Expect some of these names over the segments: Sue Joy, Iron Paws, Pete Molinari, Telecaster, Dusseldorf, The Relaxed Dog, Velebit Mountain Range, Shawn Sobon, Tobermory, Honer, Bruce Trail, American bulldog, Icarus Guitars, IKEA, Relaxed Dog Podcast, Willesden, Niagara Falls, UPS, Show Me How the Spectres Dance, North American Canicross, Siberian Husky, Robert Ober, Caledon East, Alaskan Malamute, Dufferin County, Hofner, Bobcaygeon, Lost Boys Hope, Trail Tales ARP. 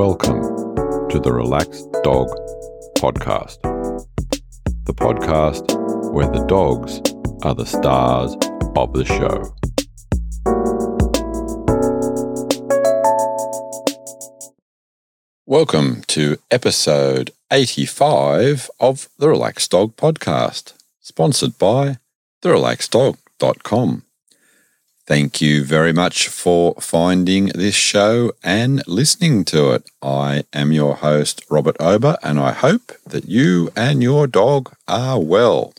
Welcome to the Relaxed Dog Podcast, the podcast where the dogs are the stars of the show. Welcome to episode 85 of the Relaxed Dog Podcast, sponsored by therelaxeddog.com. Thank you very much for finding this show and listening to it. I am your host, Robert Ober, and I hope that you and your dog are well.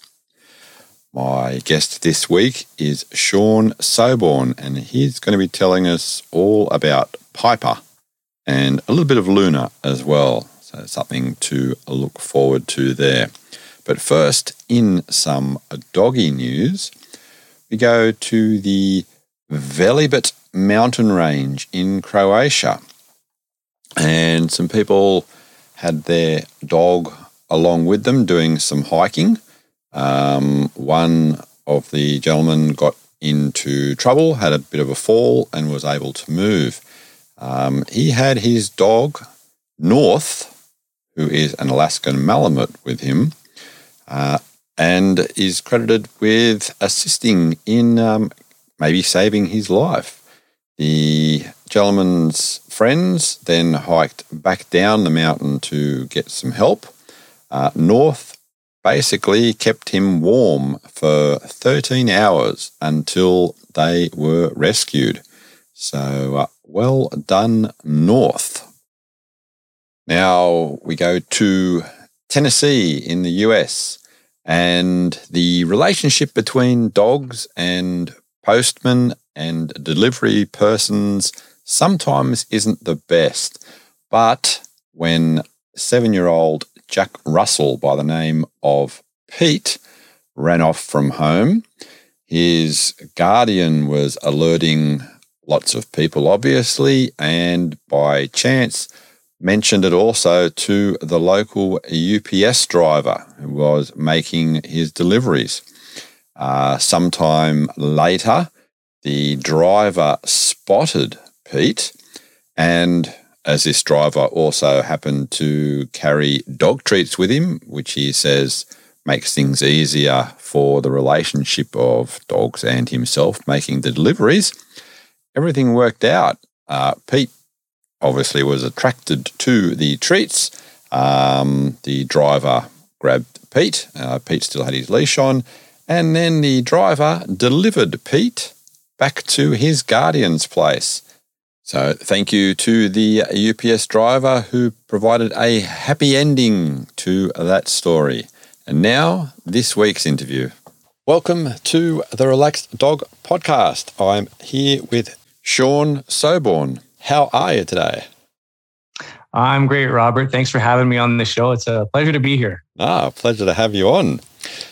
My guest this week is Shawn Sobon, and he's going to be telling us all about Piper and a little bit of Luna as well. So something to look forward to there. But first, in some doggy news, we go to the Velebit Mountain Range in Croatia. And some people had their dog along with them doing some hiking. One of the gentlemen got into trouble, had a bit of a fall, and was able to move. He had his dog, North, who is an Alaskan Malamute, with him, and is credited with assisting in maybe saving his life. The gentleman's friends then hiked back down the mountain to get some help. North basically kept him warm for 13 hours until they were rescued. So well done, North. Now we go to Tennessee in the US. And the relationship between dogs and postmen and delivery persons sometimes isn't the best. But when 7-year-old Jack Russell, by the name of Pete, ran off from home, his guardian was alerting lots of people, obviously, and by chance mentioned it also to the local UPS driver who was making his deliveries. Sometime later, the driver spotted Pete, and as this driver also happened to carry dog treats with him, which he says makes things easier for the relationship of dogs and himself making the deliveries, everything worked out. Pete obviously was attracted to the treats. The driver grabbed Pete. Pete still had his leash on. And then the driver delivered Pete back to his guardian's place. So thank you to the UPS driver who provided a happy ending to that story. And now, this week's interview. Welcome to the Relaxed Dog Podcast. I'm here with Shawn Sobon. How are you today? I'm great, Robert. Thanks for having me on the show. It's a pleasure to be here. Ah, pleasure to have you on.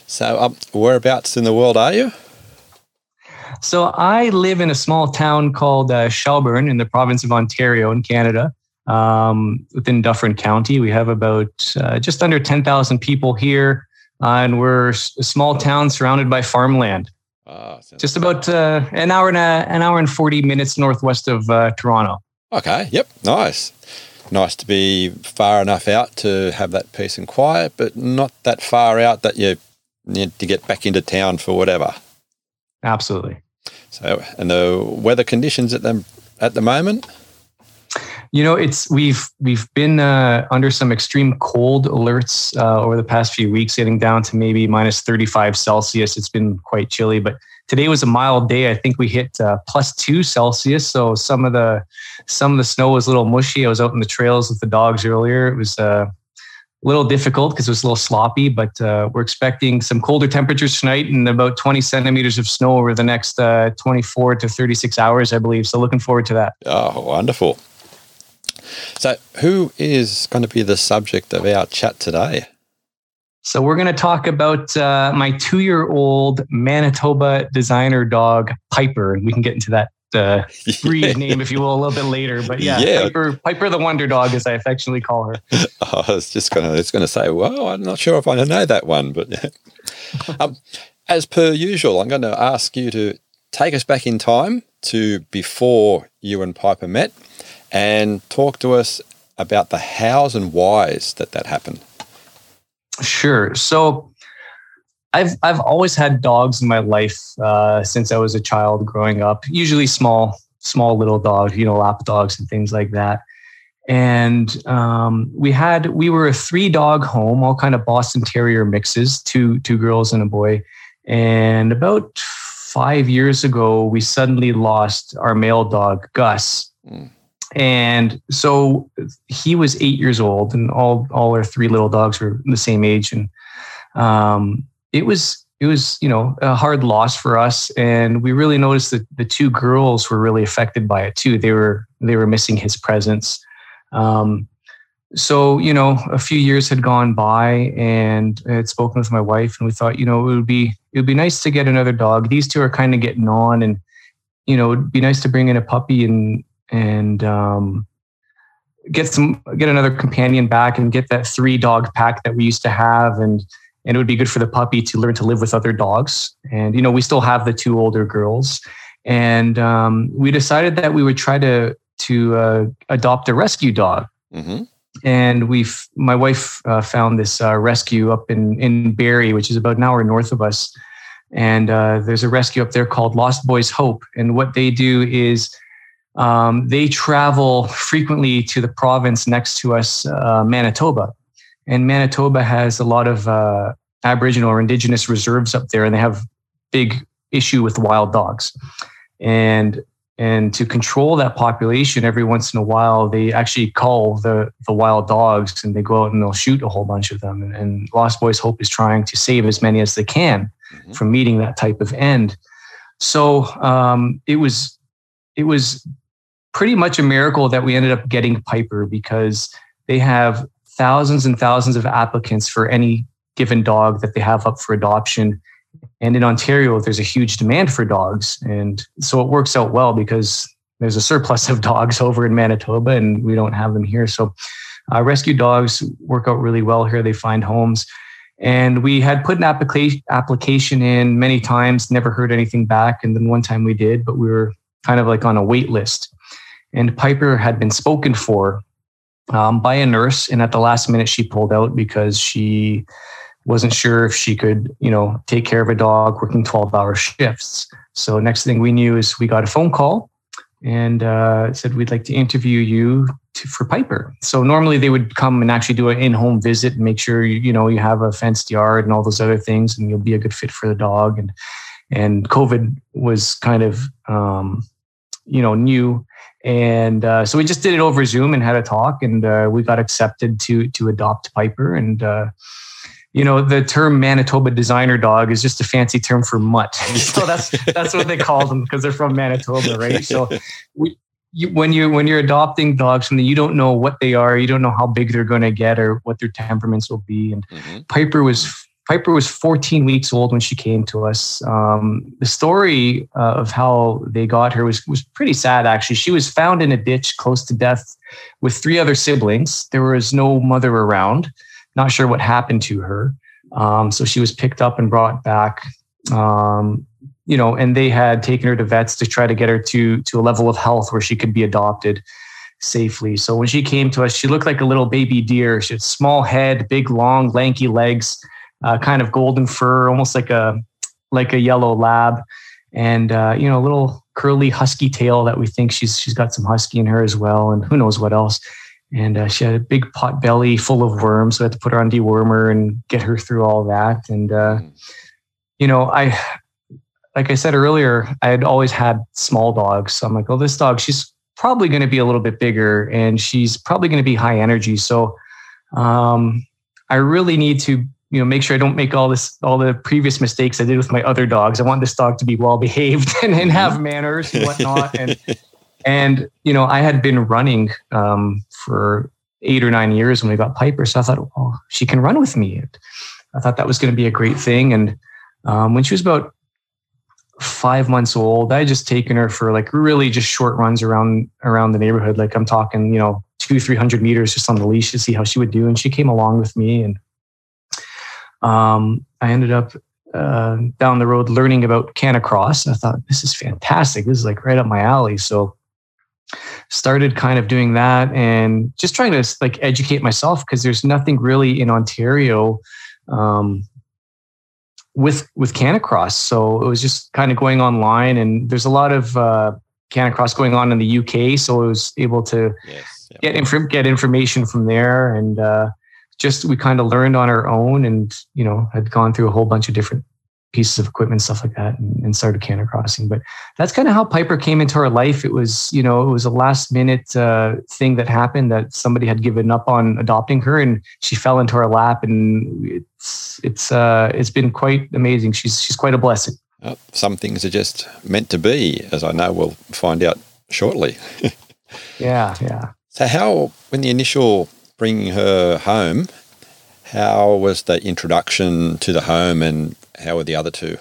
So whereabouts in the world are you? So I live in a small town called Shelburne in the province of Ontario in Canada, within Dufferin County. We have about just under 10,000 people here, and we're a small town surrounded by farmland. Just about an hour and 40 minutes northwest of Toronto. Okay, yep, nice. Nice to be far enough out to have that peace and quiet, but not that far out that you need to get back into town for whatever. Absolutely. So, and the weather conditions at the moment? You know, we've been under some extreme cold alerts over the past few weeks, getting down to maybe minus 35 Celsius. It's been quite chilly, but today was a mild day. I think we hit plus 2 Celsius, so some of the snow was a little mushy. I was out in the trails with the dogs earlier. It was a little difficult because it was a little sloppy, but we're expecting some colder temperatures tonight and about 20 centimeters of snow over the next 24 to 36 hours, I believe. So looking forward to that. Oh, wonderful. So who is going to be the subject of our chat today? So we're going to talk about my 2-year-old Manitoba designer dog, Piper. And we can get into that breed name, if you will, a little bit later. But yeah. Piper the Wonder Dog, as I affectionately call her. Oh, I was just going to say, well, I'm not sure if I know that one. But as per usual, I'm going to ask you to take us back in time to before you and Piper met, and talk to us about the hows and whys that happened. Sure. So I've always had dogs in my life since I was a child growing up, usually small little dogs, lap dogs and things like that. And we were a 3-dog home, all kind of Boston Terrier mixes, two girls and a boy. And about 5 years ago, we suddenly lost our male dog, Gus. Mm. And so he was 8 years old, and all our three little dogs were the same age. And it was a hard loss for us. And we really noticed that the two girls were really affected by it too. They were missing his presence. So, a few years had gone by, and I had spoken with my wife, and we thought, it would be nice to get another dog. These two are kind of getting on, and, it'd be nice to bring in a puppy and get another companion back and get that 3-dog pack that we used to have. And it would be good for the puppy to learn to live with other dogs. And, we still have the two older girls, and, we decided that we would try to adopt a rescue dog. Mm-hmm. And my wife found this rescue up in Barrie, which is about an hour north of us. And there's a rescue up there called Lost Boys Hope. And what they do is they travel frequently to the province next to us, Manitoba. And Manitoba has a lot of Aboriginal or Indigenous reserves up there, and they have big issue with wild dogs. And to control that population, every once in a while, they actually call the wild dogs, and they go out and they'll shoot a whole bunch of them. And Lost Boys Hope is trying to save as many as they can mm-hmm. from meeting that type of end. So it was pretty much a miracle that we ended up getting Piper, because they have thousands and thousands of applicants for any given dog that they have up for adoption. And in Ontario, there's a huge demand for dogs. And so it works out well, because there's a surplus of dogs over in Manitoba, and we don't have them here. So rescue dogs work out really well here. They find homes. And we had put an application in many times, never heard anything back. And then one time we did, but we were kind of like on a wait list. And Piper had been spoken for by a nurse. And at the last minute, she pulled out because she wasn't sure if she could, take care of a dog working 12-hour shifts. So next thing we knew is we got a phone call and said, we'd like to interview you for Piper. So normally they would come and actually do an in-home visit and make sure, you have a fenced yard and all those other things, and you'll be a good fit for the dog. And COVID was kind of, new. And so we just did it over Zoom and had a talk, and we got accepted to adopt Piper. And, the term Manitoba designer dog is just a fancy term for mutt. So that's what they call them, because they're from Manitoba, right? So when you're adopting dogs from you don't know what they are, you don't know how big they're going to get or what their temperaments will be. And mm-hmm. Piper was 14 weeks old when she came to us. The story of how they got her was pretty sad, actually. She was found in a ditch close to death with 3 other siblings. There was no mother around. Not sure what happened to her. So she was picked up and brought back, and they had taken her to vets to try to get her to a level of health where she could be adopted safely. So when she came to us, she looked like a little baby deer. She had small head, big, long, lanky legs, kind of golden fur, almost like a yellow lab, and, a little curly husky tail that we think she's got some husky in her as well. And who knows what else. And she had a big pot belly full of worms. So I had to put her on dewormer and get her through all that. And, like I said earlier, I had always had small dogs. So I'm like, this dog, she's probably going to be a little bit bigger, and she's probably going to be high energy. So I really need to, make sure I don't make all the previous mistakes I did with my other dogs. I want this dog to be well-behaved and have manners and whatnot. And, I had been running for 8 or 9 years when we got Piper. So I thought, she can run with me. And I thought that was going to be a great thing. And when she was about 5 months old, I had just taken her for really just short runs around the neighborhood. Like I'm talking, 200-300 meters just on the leash to see how she would do. And she came along with me. And I ended up down the road learning about Canicross. I thought, this is fantastic. This is right up my alley. So started kind of doing that and just trying to like educate myself, because there's nothing really in Ontario with Canicross. So it was just kind of going online, and there's a lot of Canicross going on in the UK. So I was able to get information from there, and just we kind of learned on our own, and you know, had gone through a whole bunch of different pieces of equipment, stuff like that, and started canicrossing. But that's kind of how Piper came into our life. It was, you know, it was a last minute thing that happened, that somebody had given up on adopting her and she fell into our lap, and it's been quite amazing. She's quite a blessing. Some things are just meant to be, as I know we'll find out shortly. Yeah. So how, when the initial bringing her home, how was the introduction to the home, and how were the other two?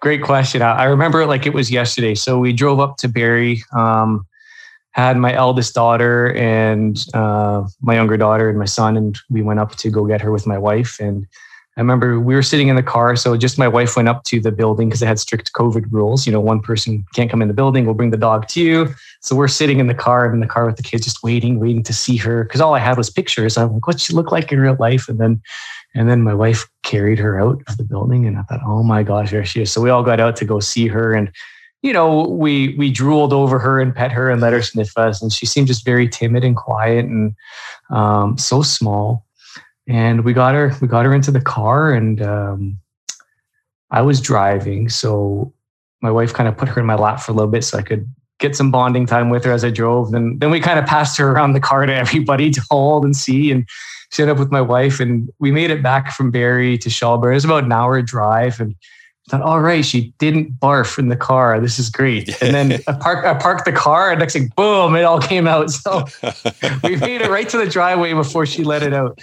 Great question. I remember it like it was yesterday. So we drove up to Barrie, had my eldest daughter and my younger daughter and my son, and we went up to go get her with my wife. And I remember we were sitting in the car. So just my wife went up to the building because they had strict COVID rules. You know, one person can't come in the building. We'll bring the dog to you. So we're sitting in the car, I'm in the car with the kids, just waiting to see her. Because all I had was pictures. I'm like, what's she look like in real life? And then my wife carried her out of the building, and I thought, oh my gosh, there she is. So we all got out to go see her, and, you know, we drooled over her and pet her and let her sniff us. And she seemed just very timid and quiet and so small. And we got her into the car, and I was driving. So my wife kind of put her in my lap for a little bit so I could get some bonding time with her as I drove. Then we kind of passed her around the car to everybody to hold and see. And she ended up with my wife, and we made it back from Barrie to Shelburne. It was about an hour drive, and I thought, all right, she didn't barf in the car. This is great. And then I parked the car, and next thing, boom, it all came out. So we made it right to the driveway before she let it out.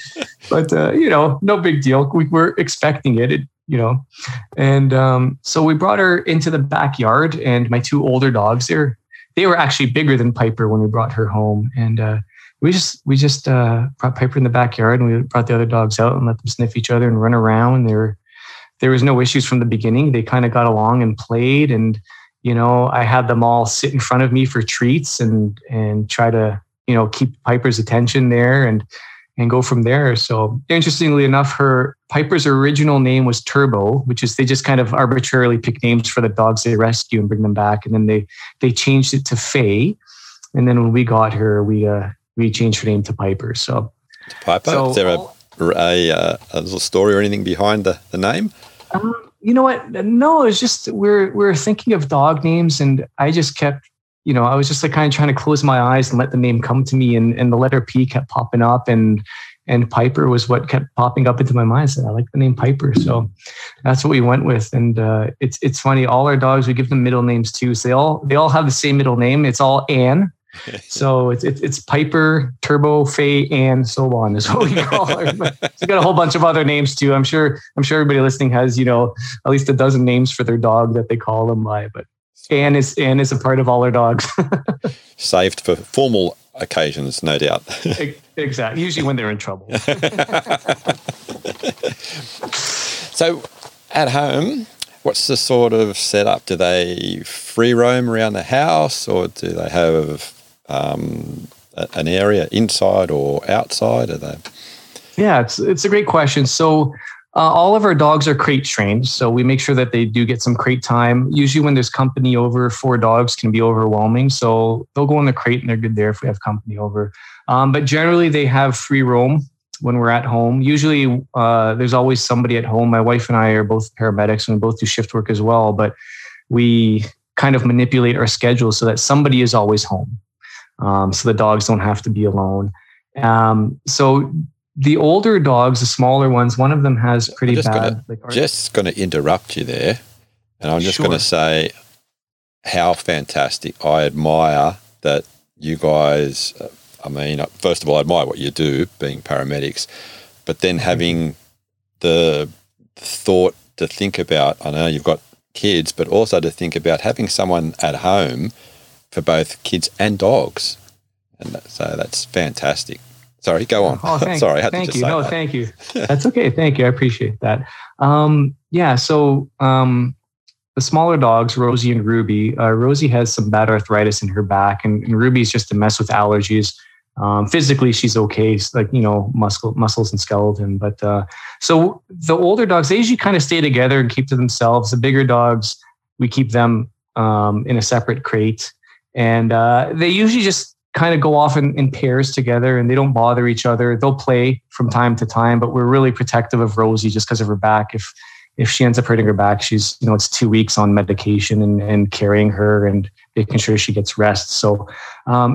But, you know, no big deal. We were expecting it, you know. And so we brought her into the backyard, and my two older dogs, they were actually bigger than Piper when we brought her home. And we just brought Piper in the backyard, and we brought the other dogs out and let them sniff each other and run around. There was no issues from the beginning. They kind of got along and played, and, you know, I had them all sit in front of me for treats and try to, you know, keep Piper's attention there and go from there. So interestingly enough, Piper's original name was Turbo, which is, they just kind of arbitrarily pick names for the dogs they rescue and bring them back. And then they changed it to Faye. And then when we got her, we changed her name to Piper. So Piper, so, is there a little story or anything behind the name? You know what? No, it's just we're thinking of dog names, and I just kept, you know, I was just like kind of trying to close my eyes and let the name come to me, and the letter P kept popping up, and Piper was what kept popping up into my mind. So I like the name Piper, so that's what we went with. And it's funny, all our dogs, we give them middle names too, so they all have the same middle name. It's all Anne. So it's Piper, Turbo, Faye, and Sobon is what we call her. She's got a whole bunch of other names too. I'm sure everybody listening has, you know, at least a dozen names for their dog that they call them by. But Anne is a part of all our dogs. Saved for formal occasions, no doubt. Exactly. Usually when they're in trouble. So at home, what's the sort of setup? Do they free roam around the house, or do they have an area inside or outside? Are they? Yeah, it's a great question. So all of our dogs are crate trained, so we make sure that they do get some crate time. Usually when there's company over, 4 dogs can be overwhelming, so they'll go in the crate and they're good there if we have company over. But generally they have free roam when we're at home. Usually there's always somebody at home. My wife and I are both paramedics, and we both do shift work as well, but we kind of manipulate our schedule so that somebody is always home. So the dogs don't have to be alone. So the older dogs, the smaller ones, one of them has pretty bad... just going to interrupt you there. And I'm just going to say how fantastic. I admire that you guys... I mean, first of all, I admire what you do, being paramedics, but then having the thought to think about, I know you've got kids, but also to think about having someone at home for both kids and dogs. And so that's fantastic. Sorry, go on. Oh, thanks. Sorry, I had to just say that. No, thank you. That's okay. Thank you. I appreciate that. Yeah, so The smaller dogs, Rosie and Ruby, Rosie has some bad arthritis in her back, and Ruby's just a mess with allergies. Physically, she's okay, like, you know, muscles and skeleton. But so the older dogs, they usually kind of stay together and keep to themselves. The bigger dogs, we keep them in a separate crate. And they usually just kind of go off in pairs together, and they don't bother each other. They'll play from time to time, but we're really protective of Rosie just because of her back. If she ends up hurting her back, she's, you know, it's 2 weeks on medication and carrying her and making sure she gets rest. So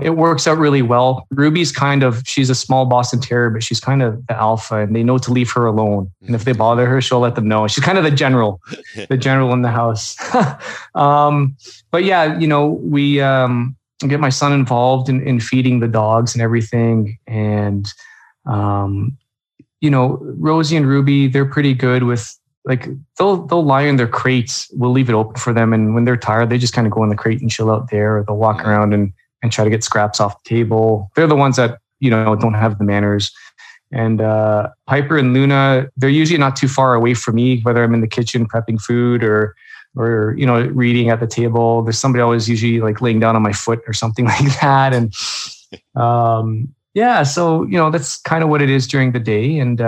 it works out really well. Ruby's kind of, she's a small Boston Terrier, but she's kind of the alpha, and they know to leave her alone. And if they bother her, she'll let them know. She's kind of the general in the house. But yeah, you know, we get my son involved in feeding the dogs and everything. And, you know, Rosie and Ruby, they're pretty good with, like, they'll lie in their crates. We'll leave it open for them. And when they're tired, they just kind of go in the crate and chill out there. Or they'll walk around and try to get scraps off the table. They're the ones that, you know, don't have the manners. And Piper and Luna, they're usually not too far away from me, whether I'm in the kitchen prepping food or, you know, reading at the table. There's somebody always usually like laying down on my foot or something like that. And yeah, so, you know, that's kind of what it is during the day. And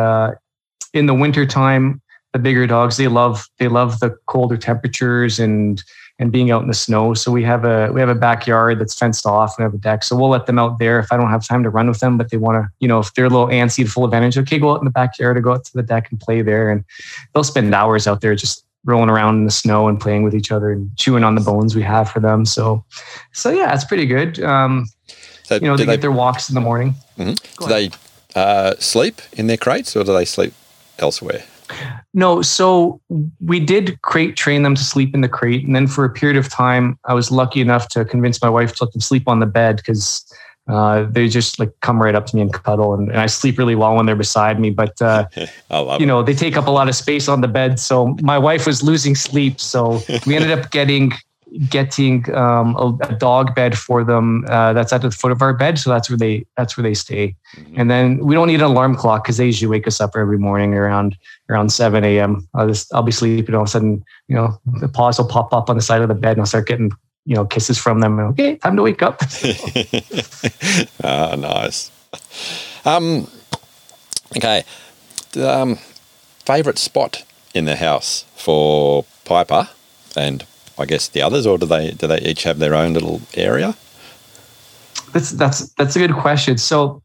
in the wintertime, the bigger dogs, they love the colder temperatures and being out in the snow. So we have a backyard that's fenced off and have a deck. So we'll let them out there if I don't have time to run with them, but they want to, you know, if they're a little antsy and full of energy, okay, go out in the backyard or go out to the deck and play there. And they'll spend hours out there just rolling around in the snow and playing with each other and chewing on the bones we have for them. So yeah, it's pretty good. So you know, they get their walks in the morning. Mm-hmm. Do they sleep in their crates, or do they sleep elsewhere? No, so we did crate train them to sleep in the crate. And then for a period of time, I was lucky enough to convince my wife to let them sleep on the bed, because they just like come right up to me and cuddle. And I sleep really well when they're beside me. But, you know, they take up a lot of space on the bed. So my wife was losing sleep. So we ended up getting a dog bed for them that's at the foot of our bed, so that's where they stay. Mm-hmm. And then we don't need an alarm clock, because they usually wake us up every morning around 7 a.m. I'll be sleeping, all of a sudden, you know, the paws will pop up on the side of the bed, and I'll start getting, you know, kisses from them. And, okay, time to wake up. Ah, nice. Okay. Favorite spot in the house for Piper and, I guess, the others, or do they each have their own little area? That's a good question. So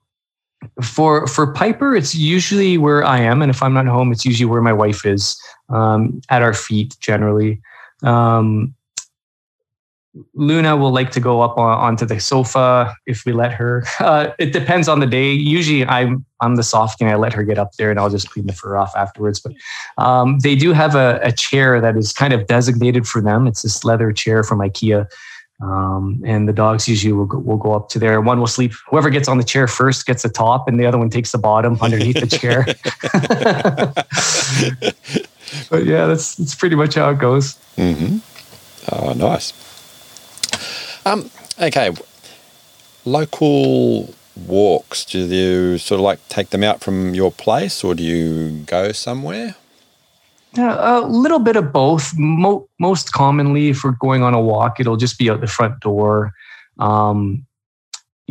for Piper, it's usually where I am, and if I'm not home, it's usually where my wife is, at our feet generally. Luna will like to go up onto the sofa if we let her. It depends on the day. Usually I'm the softie and I let her get up there, and I'll just clean the fur off afterwards. But they do have a chair that is kind of designated for them. It's this leather chair from IKEA. And the dogs usually will go up to there. One will sleep. Whoever gets on the chair first gets the top, and the other one takes the bottom underneath the chair. But yeah, that's pretty much how it goes. Mm-hmm. Oh, nice. Okay, local walks, do you sort of like take them out from your place, or do you go somewhere? A little bit of both. Most commonly, if we're going on a walk, it'll just be out the front door. You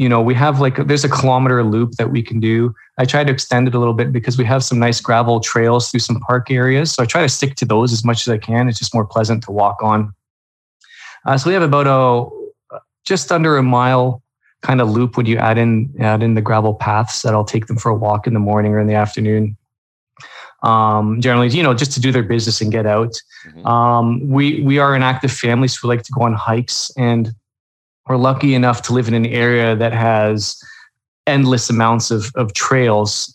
know, we have there's a kilometer loop that we can do. I try to extend it a little bit because we have some nice gravel trails through some park areas. So I try to stick to those as much as I can. It's just more pleasant to walk on. So we have about just under a mile kind of loop when you add in the gravel paths that'll take them for a walk in the morning or in the afternoon. Generally, you know, just to do their business and get out. Mm-hmm. We are an active family, so we like to go on hikes, and we're lucky enough to live in an area that has endless amounts of trails.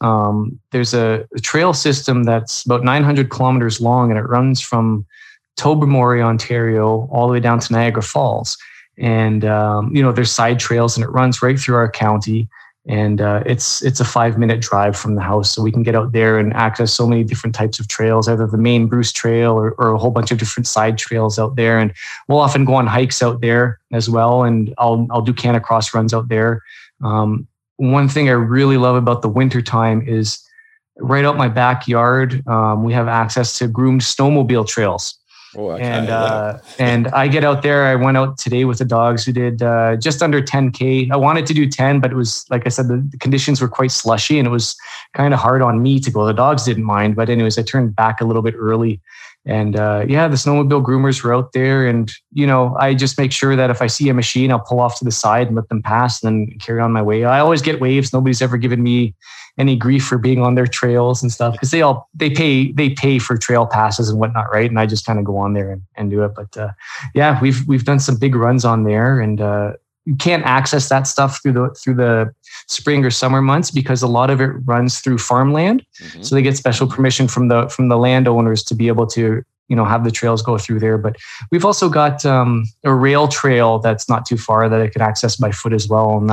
There's a trail system that's about 900 kilometers long, and it runs from Tobermory, Ontario, all the way down to Niagara Falls. And, you know, there's side trails, and it runs right through our county, and it's a 5-minute drive from the house. So we can get out there and access so many different types of trails, either the main Bruce Trail or a whole bunch of different side trails out there. And we'll often go on hikes out there as well. And I'll do Canicross runs out there. One thing I really love about the wintertime is right out my backyard, we have access to groomed snowmobile trails. Oh, and I get out there. I went out today with the dogs who did just under 10K. I wanted to do 10, but it was, like I said, the conditions were quite slushy and it was kind of hard on me to go. The dogs didn't mind. But anyways, I turned back a little bit early. And the snowmobile groomers were out there. And, you know, I just make sure that if I see a machine, I'll pull off to the side and let them pass and then carry on my way. I always get waves. Nobody's ever given me any grief for being on their trails and stuff because they pay for trail passes and whatnot, right? And I just kind of go on there and do it. But we've done some big runs on there, and you can't access that stuff through the spring or summer months because a lot of it runs through farmland. Mm-hmm. So they get special permission from the landowners to be able to, you know, have the trails go through there. But we've also got a rail trail that's not too far that I could access by foot as well. And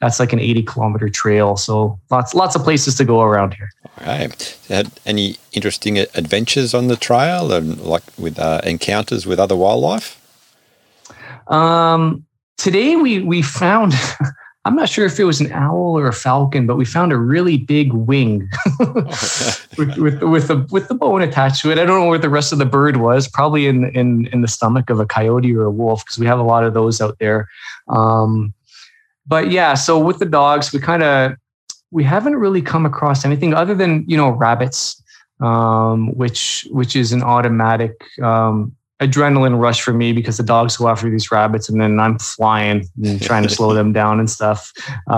that's like an 80-kilometer trail. So lots of places to go around here. All right. Had any interesting adventures on the trail and like with encounters with other wildlife? Today we found, I'm not sure if it was an owl or a falcon, but we found a really big wing with the bone attached to it. I don't know where the rest of the bird was, probably in the stomach of a coyote or a wolf, because we have a lot of those out there. But yeah, so with the dogs, we haven't really come across anything other than, you know, rabbits, which is an automatic adrenaline rush for me because the dogs go after these rabbits and then I'm flying and trying to slow them down and stuff. We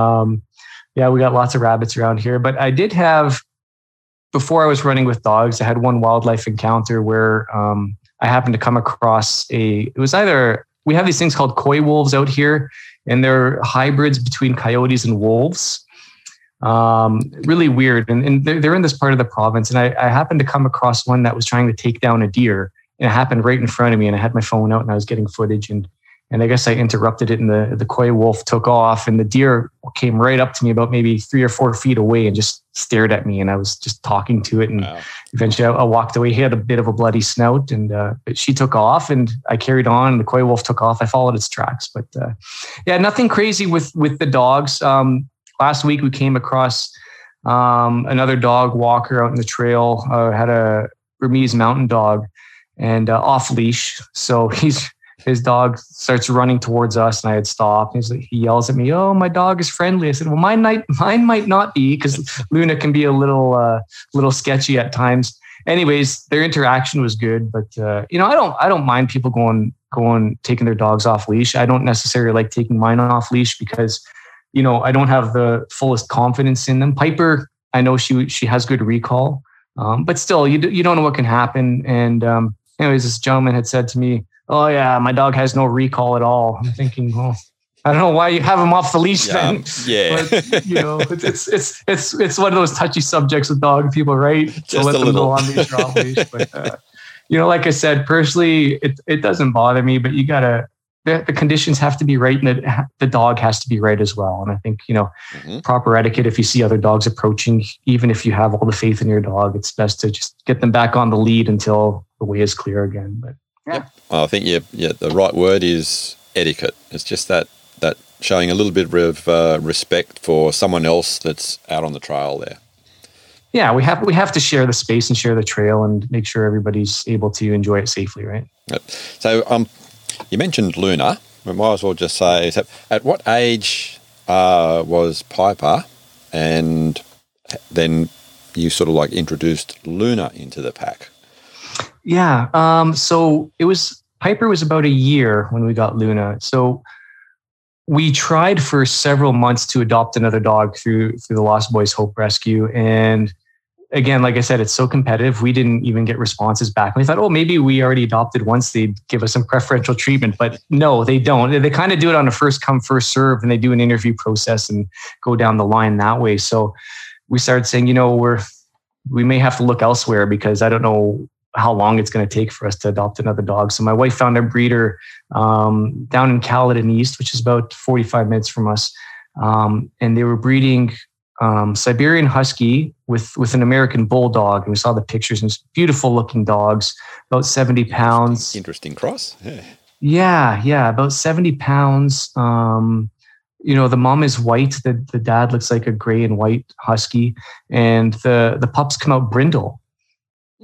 got lots of rabbits around here, but I did have, before I was running with dogs, I had one wildlife encounter where I happened to come across we have these things called coy wolves out here, and they're hybrids between coyotes and wolves. Really weird. And they're in this part of the province. And I happened to come across one that was trying to take down a deer. And it happened right in front of me, and I had my phone out and I was getting footage and I guess I interrupted it, and the coy wolf took off and the deer came right up to me about maybe 3 or 4 feet away and just stared at me, and I was just talking to it. And wow. Eventually I walked away. He had a bit of a bloody snout, and but she took off and I carried on. The coy wolf took off. I followed its tracks, but nothing crazy with the dogs. Last week we came across another dog walker out in the trail, had a Burmese mountain dog. And off leash, so his dog starts running towards us, and I had stopped. He yells at me, "Oh, my dog is friendly." I said, "Well, mine might not be," because Luna can be a little sketchy at times. Anyways, their interaction was good, but I don't mind people going taking their dogs off leash. I don't necessarily like taking mine off leash because, you know, I don't have the fullest confidence in them. Piper, I know she has good recall, but still, you don't know what can happen. And anyways, this gentleman had said to me, "Oh yeah, my dog has no recall at all." I'm thinking, well, I don't know why you have him off the leash then. Yeah, but, you know, it's one of those touchy subjects with dog people, right? So let them go on leash or off leash. But you know, like I said, personally, it doesn't bother me. But you gotta, the conditions have to be right, and the dog has to be right as well. And I think, you know, proper etiquette, if you see other dogs approaching, even if you have all the faith in your dog, it's best to just get them back on the lead until the way is clear again. But yeah. Yep. Well, I think the right word is etiquette. It's just that showing a little bit of respect for someone else that's out on the trail there. Yeah, we have to share the space and share the trail and make sure everybody's able to enjoy it safely, right? Yep. So you mentioned Luna. We might as well just say, so at what age was Piper, and then you sort of like introduced Luna into the pack? Yeah. So it was, Piper was about a year when we got Luna. So we tried for several months to adopt another dog through the Lost Boys Hope Rescue, and again, like I said, it's so competitive. We didn't even get responses back. We thought, oh, maybe we already adopted once. They'd give us some preferential treatment, but no, they don't. They kind of do it on a first come, first serve, and they do an interview process and go down the line that way. So we started saying, you know, we may have to look elsewhere because I don't know how long it's going to take for us to adopt another dog. So my wife found a breeder down in Caledon East, which is about 45 minutes from us, and they were breeding Siberian Husky with an American bulldog, and we saw the pictures, and it's beautiful looking dogs, about 70 pounds. Interesting cross. Yeah, about 70 pounds. You know, the mom is white, the dad looks like a gray and white husky, and the pups come out brindle.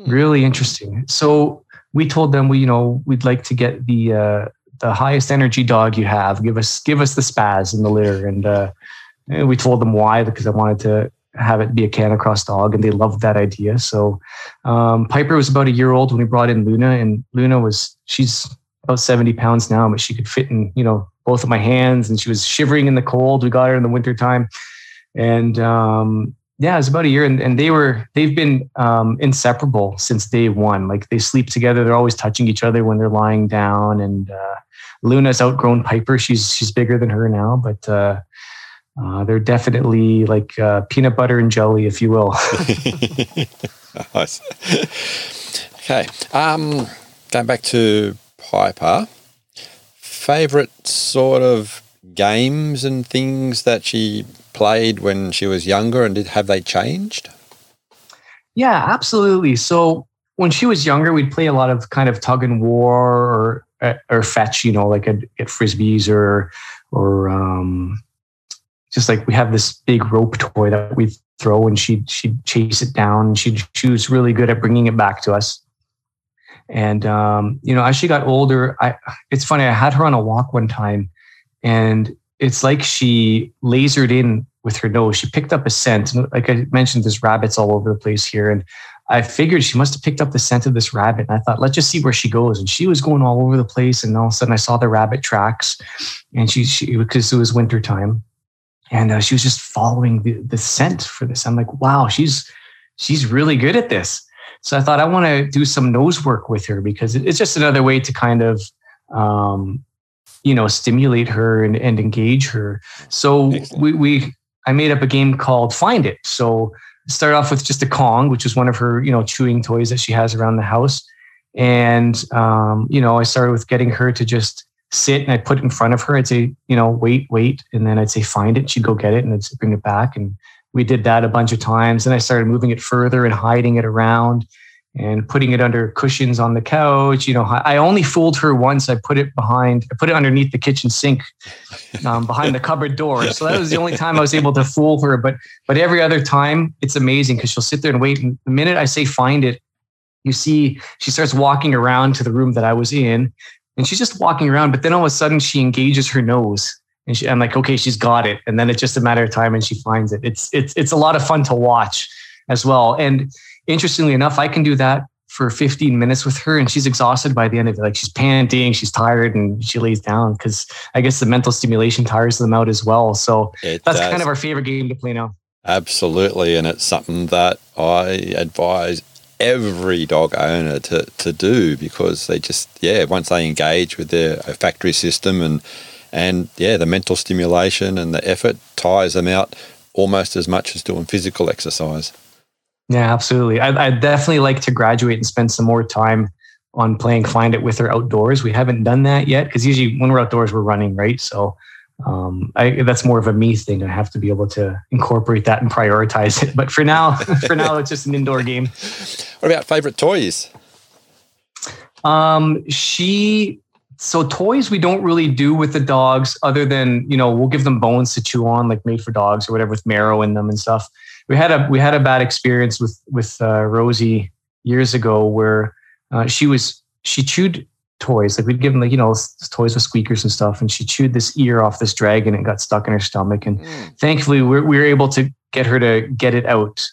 Really interesting. So we told them, we'd like to get the highest energy dog you have. Give us the spaz in the litter. And we told them why, because I wanted to have it be a Canicross dog, and they loved that idea. So Piper was about a year old when we brought in Luna, and Luna she's about 70 pounds now, but she could fit in, both of my hands, and she was shivering in the cold. We got her in the wintertime. And it was about a year, and they've been inseparable since day one. Like, they sleep together. They're always touching each other when they're lying down. And Luna's outgrown Piper. She's bigger than her now, but they're definitely like peanut butter and jelly, if you will. Nice. Okay. Going back to Piper, favorite sort of games and things that she played when she was younger, and have they changed? Yeah, absolutely. So when she was younger, we'd play a lot of kind of tug and war or fetch, like at Frisbees or just like we have this big rope toy that we throw, and she'd chase it down, and she was really good at bringing it back to us. And, as she got older, it's funny, I had her on a walk one time, and it's like she lasered in with her nose. She picked up a scent. Like I mentioned, there's rabbits all over the place here. And I figured she must have picked up the scent of this rabbit. And I thought, let's just see where she goes. And she was going all over the place. And all of a sudden I saw the rabbit tracks, and she because it was wintertime. And she was just following the scent for this. I'm like, wow, she's really good at this. So I thought I want to do some nose work with her, because it's just another way to kind of, stimulate her and engage her. So I made up a game called Find It. So start off with just a Kong, which is one of her, chewing toys that she has around the house. And, I started with getting her to just sit, and I put it in front of her. I'd say, wait. And then I'd say, find it. She'd go get it, and I'd bring it back. And we did that a bunch of times. Then I started moving it further and hiding it around and putting it under cushions on the couch. I only fooled her once. I put it underneath the kitchen sink, behind the cupboard door. So that was the only time I was able to fool her. But every other time, it's amazing, because she'll sit there and wait. And the minute I say find it, you see she starts walking around to the room that I was in, and she's just walking around. But then all of a sudden she engages her nose. And I'm like, okay, she's got it. And then it's just a matter of time, and she finds it. It's a lot of fun to watch as well. And interestingly enough, I can do that for 15 minutes with her, and she's exhausted by the end of it. Like, she's panting, she's tired, and she lays down, because I guess the mental stimulation tires them out as well. So that's kind of our favorite game to play now. Absolutely. And it's something that I advise every dog owner to do, because they just, once they engage with their olfactory system and the mental stimulation and the effort tires them out almost as much as doing physical exercise. Yeah, absolutely. I definitely like to graduate and spend some more time on playing Find It with her outdoors. We haven't done that yet, because usually when we're outdoors, we're running, right? So that's more of a me thing. I have to be able to incorporate that and prioritize it. But for now, it's just an indoor game. What about favorite toys? So toys we don't really do with the dogs, other than, we'll give them bones to chew on, like made for dogs or whatever, with marrow in them and stuff. We had a bad experience with Rosie years ago, where she chewed toys. Like, we'd given toys with squeakers and stuff, and she chewed this ear off this dragon and got stuck in her stomach. And thankfully we were able to get her to get it out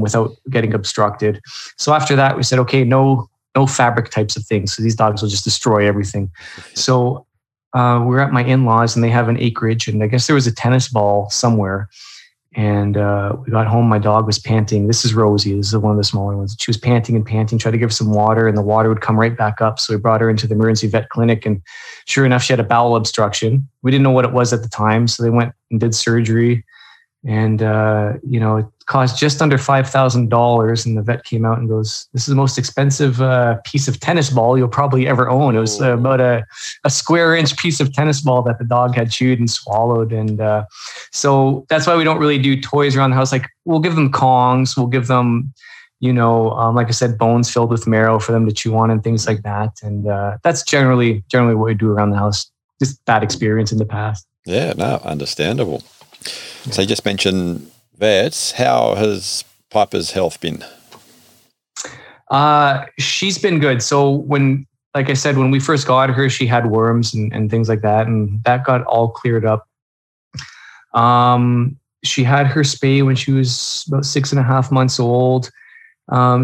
without getting obstructed. So after that, we said, okay, no fabric types of things. So these dogs will just destroy everything. So we're at my in-laws, and they have an acreage, and I guess there was a tennis ball somewhere. And we got home. My dog was panting. This is Rosie. This is one of the smaller ones. She was panting, tried to give her some water, and the water would come right back up. So we brought her into the emergency vet clinic, and sure enough, she had a bowel obstruction. We didn't know what it was at the time. So they went and did surgery, and it cost just under $5,000, and the vet came out and goes, "This is the most expensive piece of tennis ball you'll probably ever own." It was about a square inch piece of tennis ball that the dog had chewed and swallowed. And so that's why we don't really do toys around the house. Like, we'll give them Kongs, we'll give them, like I said, bones filled with marrow for them to chew on and things like that. And that's generally what we do around the house. Just bad experience in the past. Yeah, no, understandable. So you just mentioned vets. How has Piper's health been? She's been good. So when, like I said, when we first got her, she had worms and things like that, and that got all cleared up. She had her spay when she was about 6.5 months old.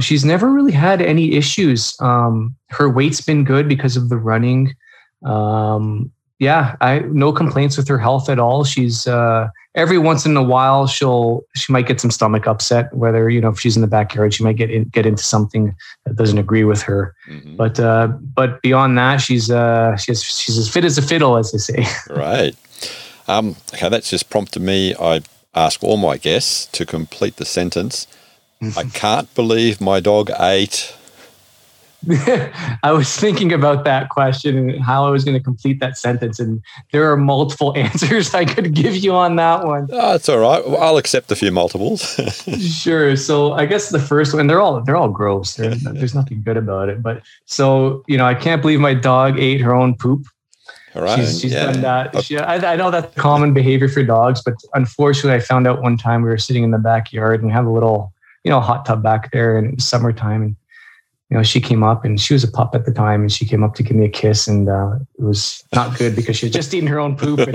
She's never really had any issues. Her weight's been good because of the running. No complaints with her health at all. She's, every once in a while, she might get some stomach upset, whether, you know, if she's in the backyard, she might get into something that doesn't agree with her. Mm-hmm. But beyond that, she's as fit as a fiddle, as they say. Right. Okay. That's just prompted me. I ask all my guests to complete the sentence. I can't believe my dog ate. I was thinking about that question and how I was going to complete that sentence, and there are multiple answers I could give you on that one. Oh, it's all right. Well, I'll accept a few multiples. Sure. So I guess the first one, they're all gross. There's nothing good about it. But so, you know, I can't believe my dog ate her own poop. All right. She's done that. I know that's common behavior for dogs, but unfortunately, I found out one time we were sitting in the backyard and have a little, you know, hot tub back there, and it was summertime, and you know, she came up, and she was a pup at the time, and she came up to give me a kiss, and it was not good because she had just eaten her own poop. And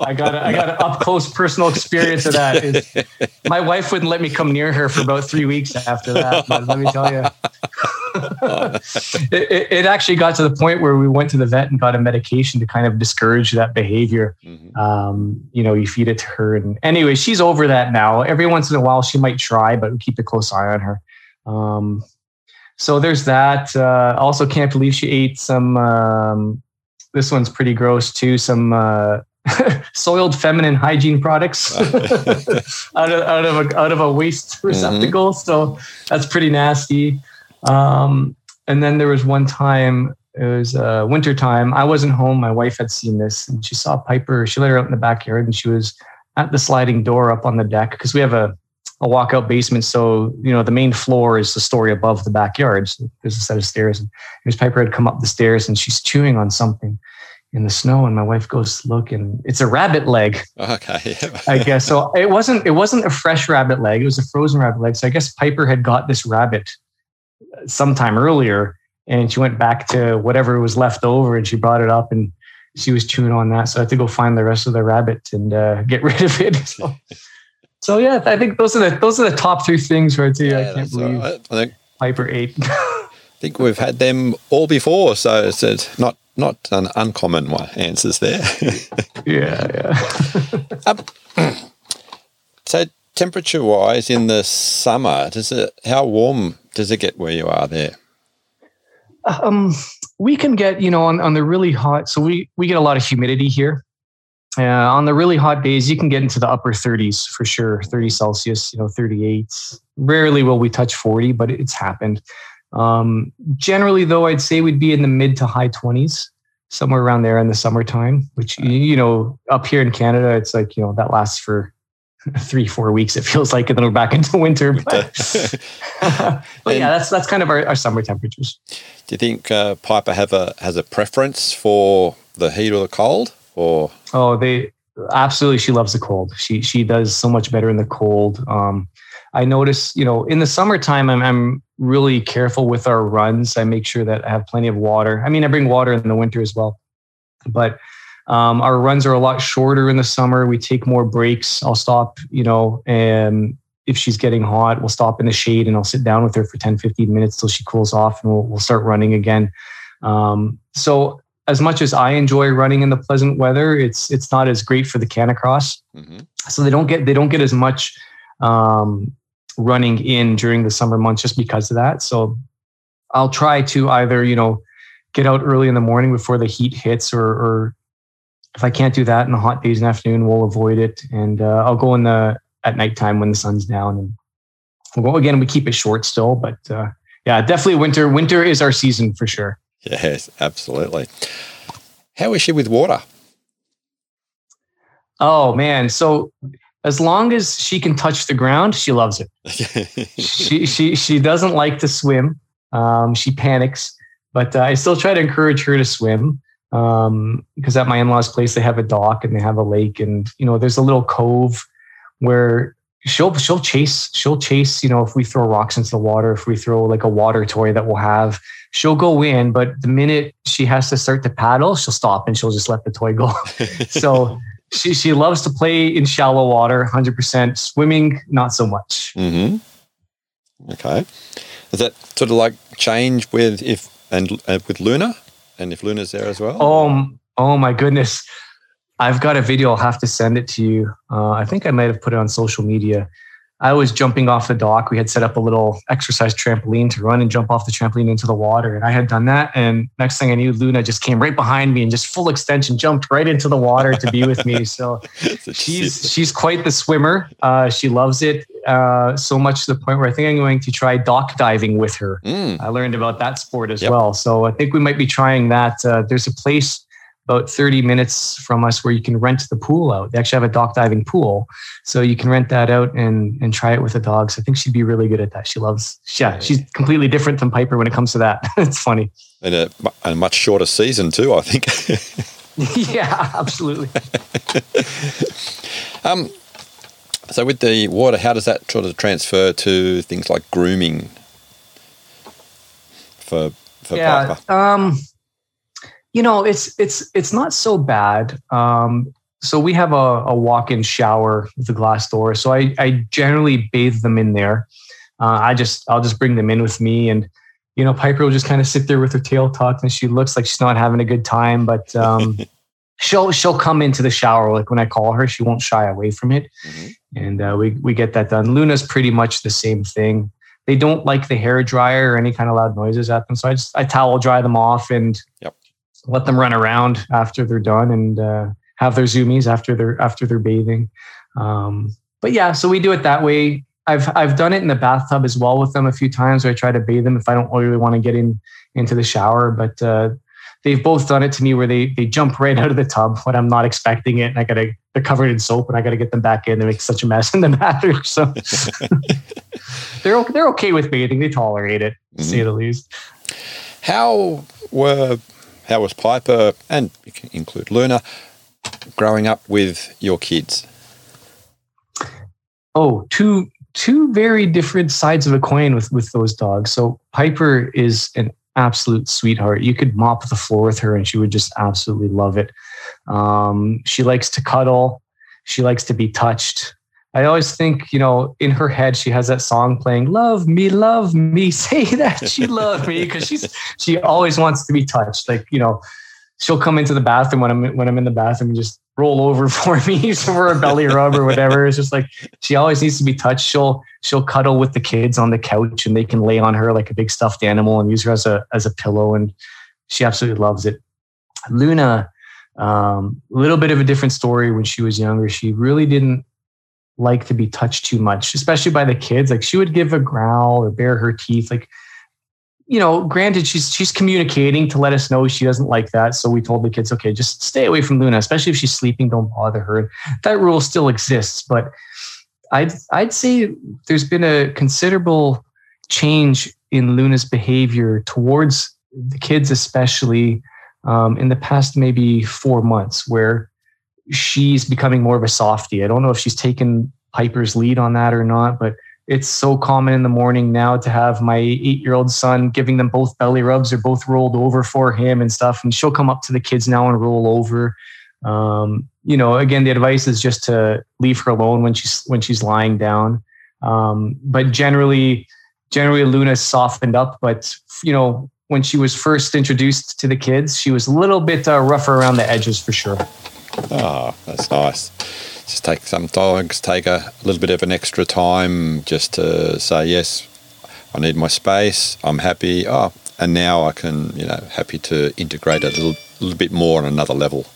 I got an up close personal experience of that. My wife wouldn't let me come near her for about 3 weeks after that. But let me tell you, it actually got to the point where we went to the vet and got a medication to kind of discourage that behavior. Mm-hmm. You know, you feed it to her, and anyway, she's over that now. Every once in a while, she might try, but we keep a close eye on her. So there's that. Also can't believe she ate some, this one's pretty gross too, some soiled feminine hygiene products out of a waste receptacle. Mm-hmm. So that's pretty nasty. And then there was one time, it was winter time. I wasn't home. My wife had seen this, and she saw Piper. She let her out in the backyard, and she was at the sliding door up on the deck because we have a walkout basement, so you know the main floor is the story above the backyard. So there's a set of stairs, and Miss Piper had come up the stairs, and she's chewing on something in the snow. And my wife goes to look, and it's a rabbit leg. Okay, I guess so. It wasn't a fresh rabbit leg; it was a frozen rabbit leg. So I guess Piper had got this rabbit sometime earlier, and she went back to whatever was left over, and she brought it up, and she was chewing on that. So I had to go find the rest of the rabbit and get rid of it. So yeah, I think those are the top three things where I can't believe right. I think Piper ate. I think we've had them all before, so it's not an uncommon one. Answers there. yeah. So temperature-wise, in the summer, how warm does it get where you are there? We can get, you know, on the really hot. So we get a lot of humidity here. On the really hot days, you can get into the upper 30s for sure, 30 Celsius, you know, 38. Rarely will we touch 40, but it's happened. Generally, though, I'd say we'd be in the mid to high 20s, somewhere around there in the summertime, which, you know, up here in Canada, it's like, you know, that lasts for 3-4 weeks, it feels like, and then we're back into winter. But, but yeah, that's kind of our summer temperatures. Do you think Piper has a preference for the heat or the cold? Oh, they absolutely. She loves the cold. She does so much better in the cold. I notice, you know, in the summertime, I'm really careful with our runs. I make sure that I have plenty of water. I mean, I bring water in the winter as well, but our runs are a lot shorter in the summer. We take more breaks. I'll stop, you know, and if she's getting hot, we'll stop in the shade and I'll sit down with her for 10, 15 minutes till she cools off, and we'll start running again. So as much as I enjoy running in the pleasant weather, it's not as great for the Canicross. Mm-hmm. So they don't get as much running in during the summer months just because of that. So I'll try to either, you know, get out early in the morning before the heat hits, or if I can't do that in the hot days and afternoon, we'll avoid it. And I'll go at nighttime when the sun's down. And we'll go again. We keep it short still, but yeah, definitely winter. Winter is our season for sure. Yes, absolutely. How is she with water? Oh, man. So as long as she can touch the ground, she loves it. She doesn't like to swim. She panics, but I still try to encourage her to swim because at my in-laws' place, they have a dock and they have a lake, and, you know, there's a little cove where she'll chase, you know, if we throw rocks into the water, if we throw like a water toy that we'll have, she'll go in, but the minute she has to start to paddle, she'll stop and she'll just let the toy go. So she loves to play in shallow water, 100%. Swimming, not so much. Mm-hmm. Okay. Is that sort of like change with with Luna, and if Luna's there as well? Oh my goodness. I've got a video. I'll have to send it to you. I think I might have put it on social media. I was jumping off the dock. We had set up a little exercise trampoline to run and jump off the trampoline into the water. And I had done that. And next thing I knew, Luna just came right behind me and just full extension jumped right into the water to be with me. So she's quite the swimmer. She loves it so much to the point where I think I'm going to try dock diving with her. Mm. I learned about that sport as well. So I think we might be trying that. There's a place about 30 minutes from us where you can rent the pool out. They actually have a dock diving pool. So you can rent that out and try it with the dogs. I think she'd be really good at that. She loves, she's completely different than Piper when it comes to that. It's funny. And a much shorter season too, I think. Yeah, absolutely. So with the water, how does that sort of transfer to things like grooming for Piper? You know, it's not so bad. So we have a walk-in shower with a glass door. So I generally bathe them in there. I'll just bring them in with me, and you know, Piper will just kind of sit there with her tail tucked, and she looks like she's not having a good time. But she'll come into the shower. Like when I call her, she won't shy away from it, and we get that done. Luna's pretty much the same thing. They don't like the hair dryer or any kind of loud noises at them, so I towel dry them off and. Yep. Let them run around after they're done and have their zoomies after they're bathing. But yeah, so we do it that way. I've done it in the bathtub as well with them a few times where I try to bathe them if I don't really want to get into the shower. But they've both done it to me where they jump right out of the tub when I'm not expecting it, and they're covered in soap and I got to get them back in. They make such a mess in the bathroom. So they're okay with bathing. They tolerate it, to say the least. How was Piper, and you can include Luna, growing up with your kids? Oh, two very different sides of a coin with those dogs. So Piper is an absolute sweetheart. You could mop the floor with her and she would just absolutely love it. She likes to cuddle. She likes to be touched. I always think, you know, in her head, she has that song playing, love me, say that you love me, because she always wants to be touched. Like, you know, she'll come into the bathroom when I'm in the bathroom and just roll over for me for a belly rub or whatever. It's just like, she always needs to be touched. She'll cuddle with the kids on the couch and they can lay on her like a big stuffed animal and use her as a pillow. And she absolutely loves it. Luna, a little bit of a different story when she was younger. She really didn't like to be touched too much, especially by the kids. Like she would give a growl or bare her teeth. Like, you know, granted she's communicating to let us know she doesn't like that. So we told the kids, okay, just stay away from Luna, especially if she's sleeping, don't bother her. That rule still exists, but I'd say there's been a considerable change in Luna's behavior towards the kids, especially in the past maybe 4 months, where she's becoming more of a softie. I don't know if she's taken Piper's lead on that or not, but it's so common in the morning now to have my 8-year-old son giving them both belly rubs or both rolled over for him and stuff. And she'll come up to the kids now and roll over. You know, again, the advice is just to leave her alone when she's lying down. But generally Luna softened up, but you know, when she was first introduced to the kids, she was a little bit rougher around the edges for sure. Oh, that's nice. Just take a little bit of an extra time just to say, yes, I need my space. I'm happy. Oh, and now I can, you know, happy to integrate a little bit more on another level.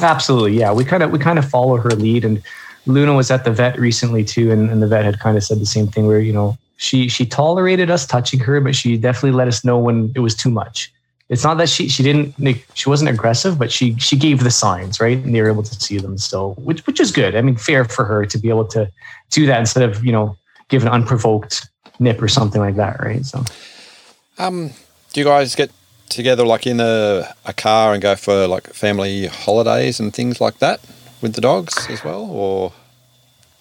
Absolutely. Yeah. We kind of follow her lead, and Luna was at the vet recently too. And the vet had kind of said the same thing where, you know, she tolerated us touching her, but she definitely let us know when it was too much. It's not that she wasn't aggressive, but she gave the signs, right? And they were able to see them still, which is good. I mean, fair for her to be able to do that instead of, you know, give an unprovoked nip or something like that, right? So, do you guys get together like in a car and go for like family holidays and things like that with the dogs as well, or?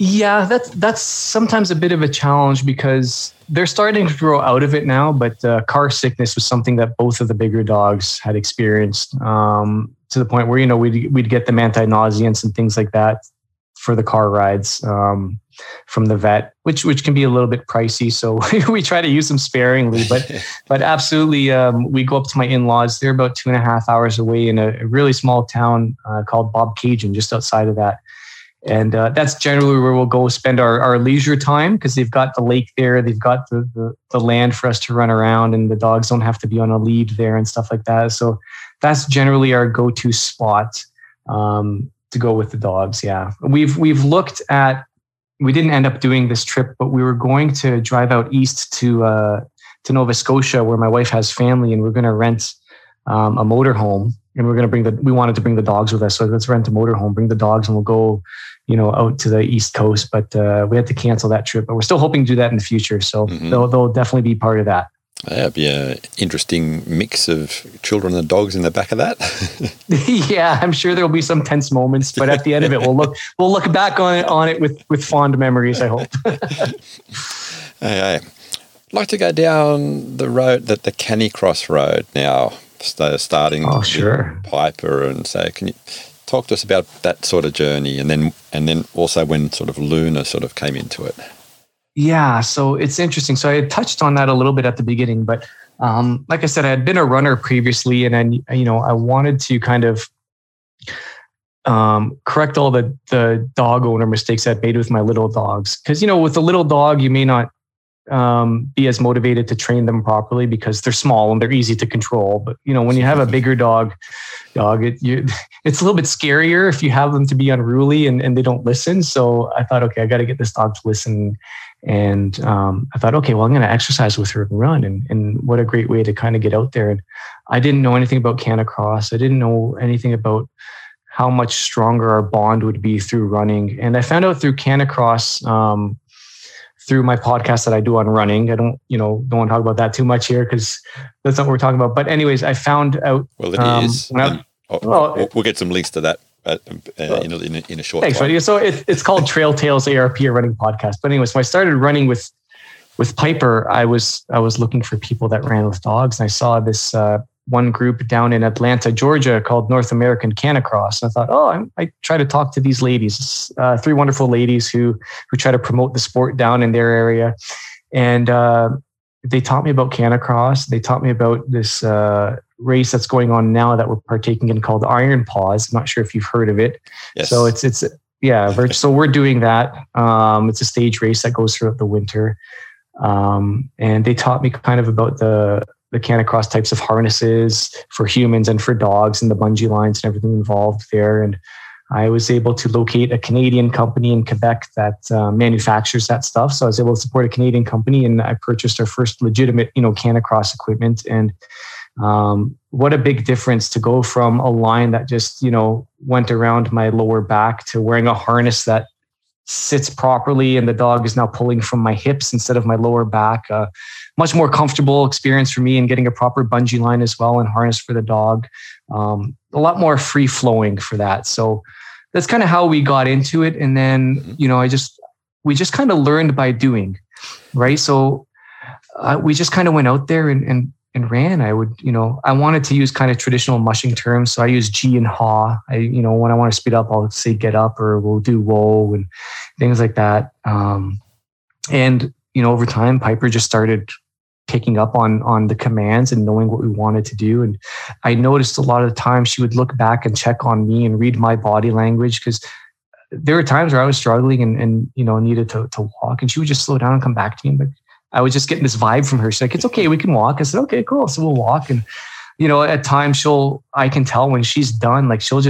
Yeah, that's sometimes a bit of a challenge because they're starting to grow out of it now, but car sickness was something that both of the bigger dogs had experienced to the point where, you know, we'd get them anti-nauseants and things like that for the car rides from the vet, which can be a little bit pricey. So we try to use them sparingly, but absolutely. We go up to my in-laws. They're about 2.5 hours away in a really small town called Bobcaygeon, just outside of that. And that's generally where we'll go spend our leisure time because they've got the lake there. They've got the land for us to run around, and the dogs don't have to be on a lead there and stuff like that. So that's generally our go-to spot to go with the dogs. Yeah, we've looked at. We didn't end up doing this trip, but we were going to drive out east to Nova Scotia, where my wife has family, and we're going to rent a motorhome. And we're going to we wanted to bring the dogs with us. So let's rent a motorhome, bring the dogs, and we'll go, you know, out to the East Coast. But we had to cancel that trip, but we're still hoping to do that in the future. So they'll definitely be part of that. That'll be an interesting mix of children and dogs in the back of that. Yeah, I'm sure there'll be some tense moments, but at the end of it, we'll look back on it with fond memories, I hope. I'd like to go down the road, the Canicross road now. Starting with Piper, and say, can you talk to us about that sort of journey, and then also when sort of Luna sort of came into it? Yeah, so it's interesting. So I had touched on that a little bit at the beginning, but like I said, I had been a runner previously, and I wanted to kind of correct all the dog owner mistakes I'd made with my little dogs, because with a little dog you may not be as motivated to train them properly because they're small and they're easy to control. But when you have a bigger dog, it's a little bit scarier if you have them to be unruly and they don't listen. So I thought, okay, I got to get this dog to listen. And I thought, okay, well, I'm going to exercise with her and run. And what a great way to kind of get out there. And I didn't know anything about Canicross. I didn't know anything about how much stronger our bond would be through running. And I found out through Canicross, through my podcast that I do on running. I don't want to talk about that too much here because that's not what we're talking about. But anyways, I found out. Well, it is. We'll get some links to that in a short time. Thanks, buddy. So it's called Trail Tales ARP, a running podcast. But anyways, when I started running with Piper, I was looking for people that ran with dogs. And I saw this one group down in Atlanta, Georgia, called North American Canicross. And I thought, I try to talk to these ladies, three wonderful ladies who try to promote the sport down in their area. And they taught me about Canicross. They taught me about this race that's going on now that we're partaking in called Iron Paws. I'm not sure if you've heard of it. Yes. So so we're doing that. It's a stage race that goes throughout the winter. And they taught me kind of about the Canicross types of harnesses for humans and for dogs and the bungee lines and everything involved there. And I was able to locate a Canadian company in Quebec that manufactures that stuff. So I was able to support a Canadian company, and I purchased our first legitimate, Canicross equipment. And what a big difference to go from a line that just, went around my lower back to wearing a harness that sits properly, and the dog is now pulling from my hips instead of my lower back. Much more comfortable experience for me, and getting a proper bungee line as well and harness for the dog. A lot more free flowing for that. So that's kind of how we got into it. And then, we just kind of learned by doing, right? So we just kind of went out there and ran. I wanted to use kind of traditional mushing terms. So I use G and haw. When I want to speed up, I'll say get up, or we'll do whoa and things like that. Over time, Piper just started picking up on the commands and knowing what we wanted to do. And I noticed a lot of the time she would look back and check on me and read my body language, because there were times where I was struggling and needed to walk, and she would just slow down and come back to me. But I was just getting this vibe from her. She's like, "It's okay, we can walk." I said, "Okay, cool." So we'll walk. And, at times I can tell when she's done, like she'll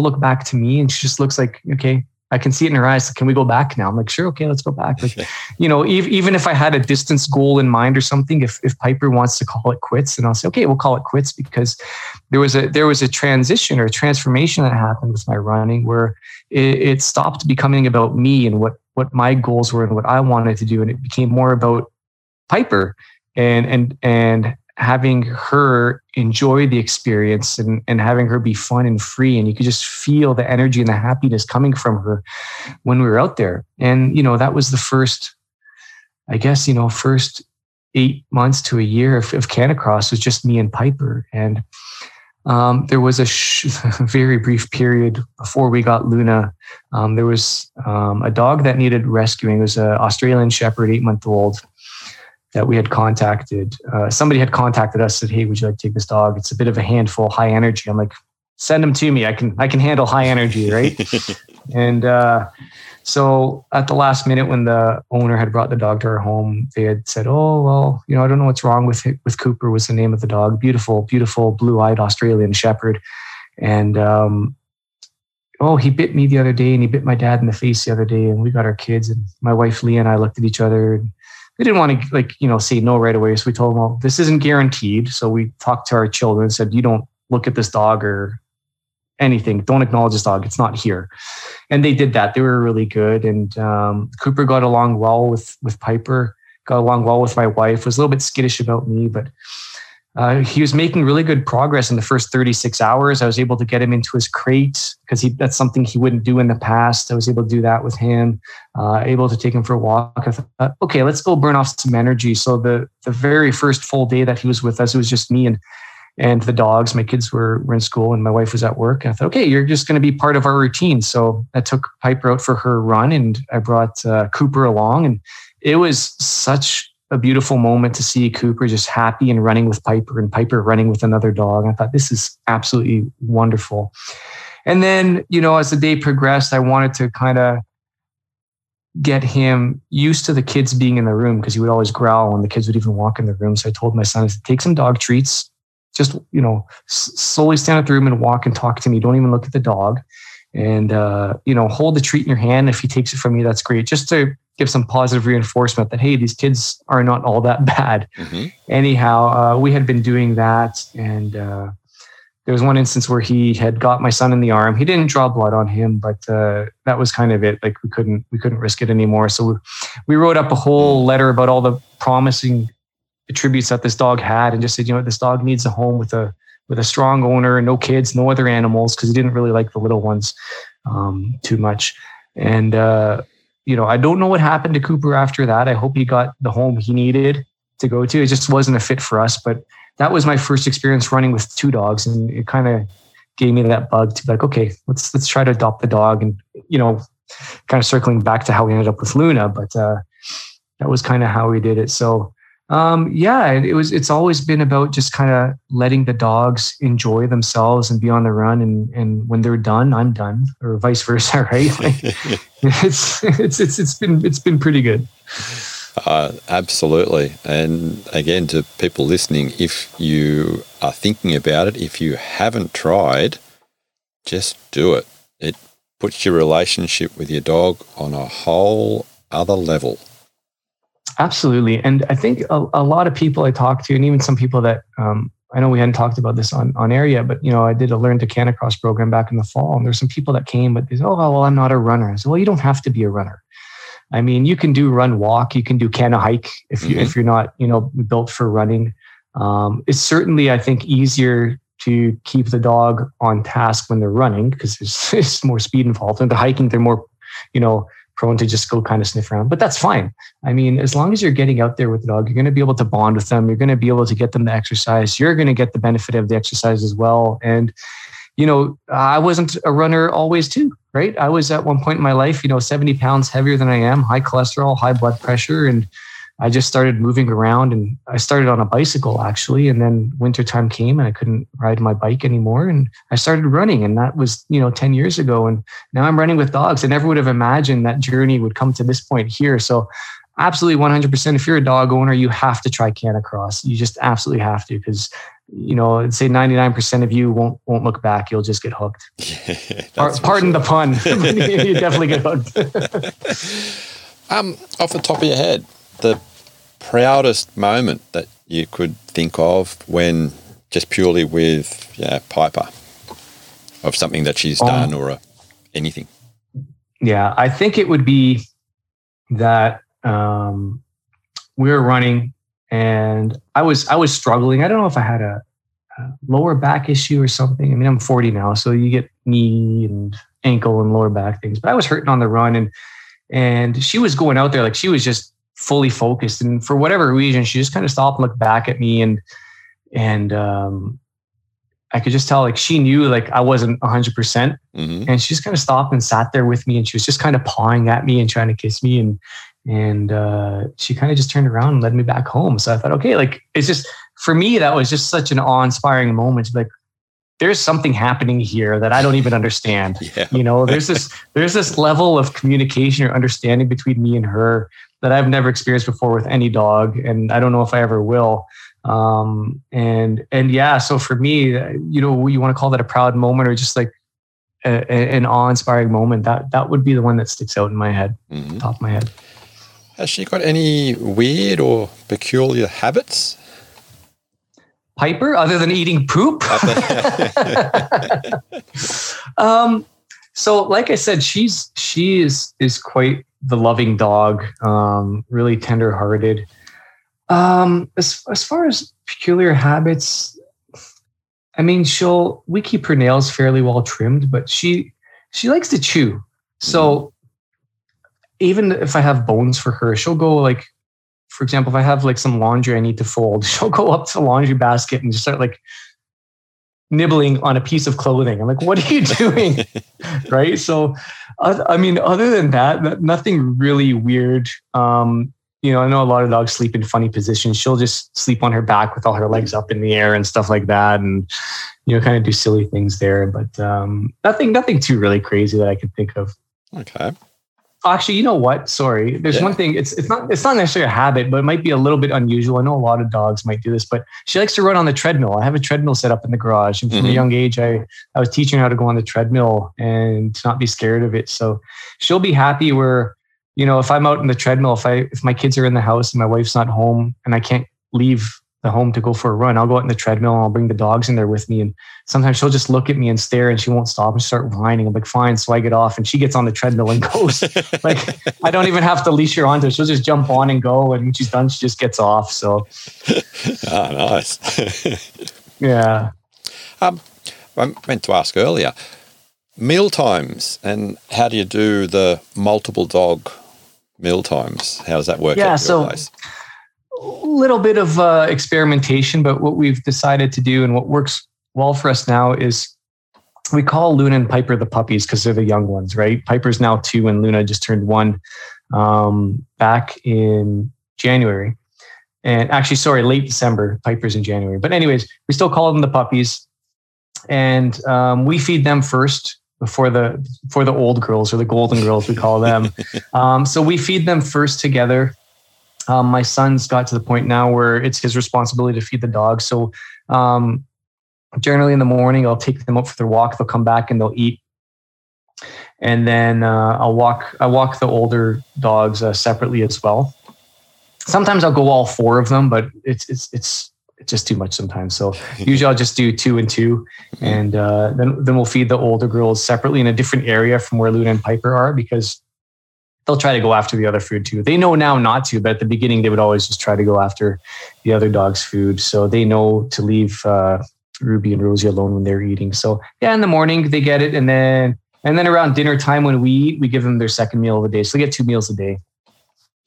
look back to me, and she just looks like, okay, I can see it in her eyes. Can we go back now? I'm like, sure. Okay, let's go back. Like, even if I had a distance goal in mind or something, if Piper wants to call it quits, then I'll say, okay, we'll call it quits, because there was a transition or a transformation that happened with my running where it stopped becoming about me and what my goals were and what I wanted to do. And it became more about Piper and having her enjoy the experience and having her be fun and free. And you could just feel the energy and the happiness coming from her when we were out there. And, you know, that was the first, I guess, you know, first 8 months to a year of Canicross was just me and Piper. And there was a very brief period before we got Luna. There was a dog that needed rescuing. It was an Australian Shepherd, 8-month-old. That we had contacted. Somebody had contacted us, said, "Hey, would you like to take this dog? It's a bit of a handful, high energy." I'm like, "Send him to me. I can handle high energy, right?" And so at the last minute, when the owner had brought the dog to our home, they had said, "Oh, well, you know, I don't know what's wrong with it." With Cooper was the name of the dog. Beautiful, beautiful blue-eyed Australian Shepherd. And oh, he bit me the other day, and he bit my dad in the face the other day, and we got our kids. And my wife Leah and I looked at each other. And we didn't want to, like, you know, say no right away. So we told them, well, this isn't guaranteed. So we talked to our children and said, you don't look at this dog or anything. Don't acknowledge this dog. It's not here. And they did that. They were really good. And Cooper got along well with Piper, got along well with my wife, was a little bit skittish about me, but he was making really good progress in the first 36 hours. I was able to get him into his crate because that's something he wouldn't do in the past. I was able to do that with him, able to take him for a walk. I thought, okay, let's go burn off some energy. So the very first full day that he was with us, it was just me and the dogs. My kids were in school and my wife was at work. And I thought, okay, you're just going to be part of our routine. So I took Piper out for her run and I brought Cooper along. And it was such a beautiful moment to see Cooper just happy and running with Piper and Piper running with another dog. I thought, this is absolutely wonderful. And then, you know, as the day progressed, I wanted to kind of get him used to the kids being in the room because he would always growl when the kids would even walk in the room. So I told my son, I said, take some dog treats, just, you know, slowly stand up the room and walk and talk to me. Don't even look at the dog. And, you know, hold the treat in your hand. If he takes it from you, that's great. Just to give some positive reinforcement that, hey, these kids are not all that bad. Mm-hmm. Anyhow, we had been doing that. And there was one instance where he had got my son in the arm. He didn't draw blood on him, but that was kind of it. Like we couldn't risk it anymore. So we wrote up a whole letter about all the promising attributes that this dog had and just said, you know, this dog needs a home with a strong owner, no kids, no other animals, because he didn't really like the little ones too much. And, you know, I don't know what happened to Cooper after that. I hope he got the home he needed to go to. It just wasn't a fit for us. But that was my first experience running with two dogs. And it kind of gave me that bug to be like, okay, let's try to adopt the dog. And, you know, kind of circling back to how we ended up with Luna. But that was kind of how we did it. So, yeah, it's always been about just kind of letting the dogs enjoy themselves and be on the run. And when they're done, I'm done, or vice versa. Right. Like, it's been pretty good. Absolutely. And again, to people listening, if you are thinking about it, if you haven't tried, just do it. It puts your relationship with your dog on a whole other level. Absolutely. And I think a lot of people I talk to, and even some people that I know we hadn't talked about this on air yet, but, you know, I did a Learn to Canicross program back in the fall. And there's some people that came, but they said, oh, well, I'm not a runner. I said, well, you don't have to be a runner. I mean, you can do run walk. You can do cana hike if you're not, you know, built for running. It's certainly, I think, easier to keep the dog on task when they're running because there's more speed involved. And the hiking, they're more, you know, prone to just go kind of sniff around, but that's fine. I mean, as long as you're getting out there with the dog, you're going to be able to bond with them. You're going to be able to get them to exercise. You're going to get the benefit of the exercise as well. And, you know, I wasn't a runner always too, right? I was at one point in my life, you know, 70 pounds heavier than I am, high cholesterol, high blood pressure. And I just started moving around and I started on a bicycle actually. And then wintertime came and I couldn't ride my bike anymore. And I started running and that was, you know, 10 years ago. And now I'm running with dogs. I never would have imagined that journey would come to this point here. So absolutely 100%, if you're a dog owner, you have to try Canicross. You just absolutely have to, because, you know, I'd say 99% of you won't look back. You'll just get hooked. Yeah, pardon the pun. You definitely get hooked. Off the top of your head, the proudest moment that you could think of when just purely with Piper of something that she's done or anything? Yeah, I think it would be that we were running And I was struggling. I don't know if I had a lower back issue or something. I mean, I'm 40 now, so you get knee and ankle and lower back things. But I was hurting on the run, and she was going out there like she was just fully focused. And for whatever reason, she just kind of stopped and looked back at me, and I could just tell like she knew like I wasn't 100%, and she just kind of stopped and sat there with me, and she was just kind of pawing at me and trying to kiss me, and she kind of just turned around and led me back home. So I thought, okay, like it's just for me that was just such an awe-inspiring moment. Like there's something happening here that I don't even understand. Yeah. You know, there's this level of communication or understanding between me and her that I've never experienced before with any dog, and I don't know if I ever will. And yeah, so for me, you know, you want to call that a proud moment or just like an awe-inspiring moment, that would be the one that sticks out in my head, top of my head. Has she got any weird or peculiar habits? Piper, other than eating poop? So like I said, she is quite the loving dog, really tender-hearted. As far as peculiar habits, I mean, we keep her nails fairly well trimmed, but she likes to chew. So even if I have bones for her, she'll go like, for example, if I have like some laundry I need to fold, she'll go up to the laundry basket and just start like nibbling on a piece of clothing. I'm like, what are you doing? Right. So, I mean, other than that, nothing really weird. You know, I know a lot of dogs sleep in funny positions. She'll just sleep on her back with all her legs up in the air and stuff like that, and you know, kind of do silly things there. But nothing too really crazy that I can think of. Okay. Actually, you know what? Sorry, there's one thing. It's not necessarily a habit, but it might be a little bit unusual. I know a lot of dogs might do this, but she likes to run on the treadmill. I have a treadmill set up in the garage, and from a young age, I was teaching her how to go on the treadmill and to not be scared of it. So she'll be happy where. You know, if I'm out in the treadmill, if my kids are in the house and my wife's not home and I can't leave the home to go for a run, I'll go out in the treadmill and I'll bring the dogs in there with me. And sometimes she'll just look at me and stare and she won't stop and start whining. I'm like, fine. So I get off and she gets on the treadmill and goes. Like, I don't even have to leash her onto it. She'll just jump on and go. And when she's done, she just gets off. So. Oh, nice. Yeah. I meant to ask earlier, meal times, and how do you do the multiple dog meal times? How does that work? Yeah, so a little bit of experimentation, but what we've decided to do and what works well for us now is we call Luna and Piper the puppies because they're the young ones, right? Piper's now 2 and Luna just turned 1 back in January. And actually, sorry, late December, Piper's in January. But anyways, we still call them the puppies. And we feed them first before the old girls or the golden girls, we call them. So we feed them first together. My son's got to the point now where it's his responsibility to feed the dog. So generally in the morning, I'll take them out for their walk. They'll come back and they'll eat. And then I walk the older dogs separately as well. Sometimes I'll go all 4 of them, but it's just too much sometimes. So usually I'll just do 2 and 2, and then we'll feed the older girls separately in a different area from where Luna and Piper are, because they'll try to go after the other food too. They know now not to, but at the beginning they would always just try to go after the other dog's food. So they know to leave Ruby and Rosie alone when they're eating. So yeah, in the morning they get it, and then around dinner time when we eat, we give them their second meal of the day. So they get 2 meals a day.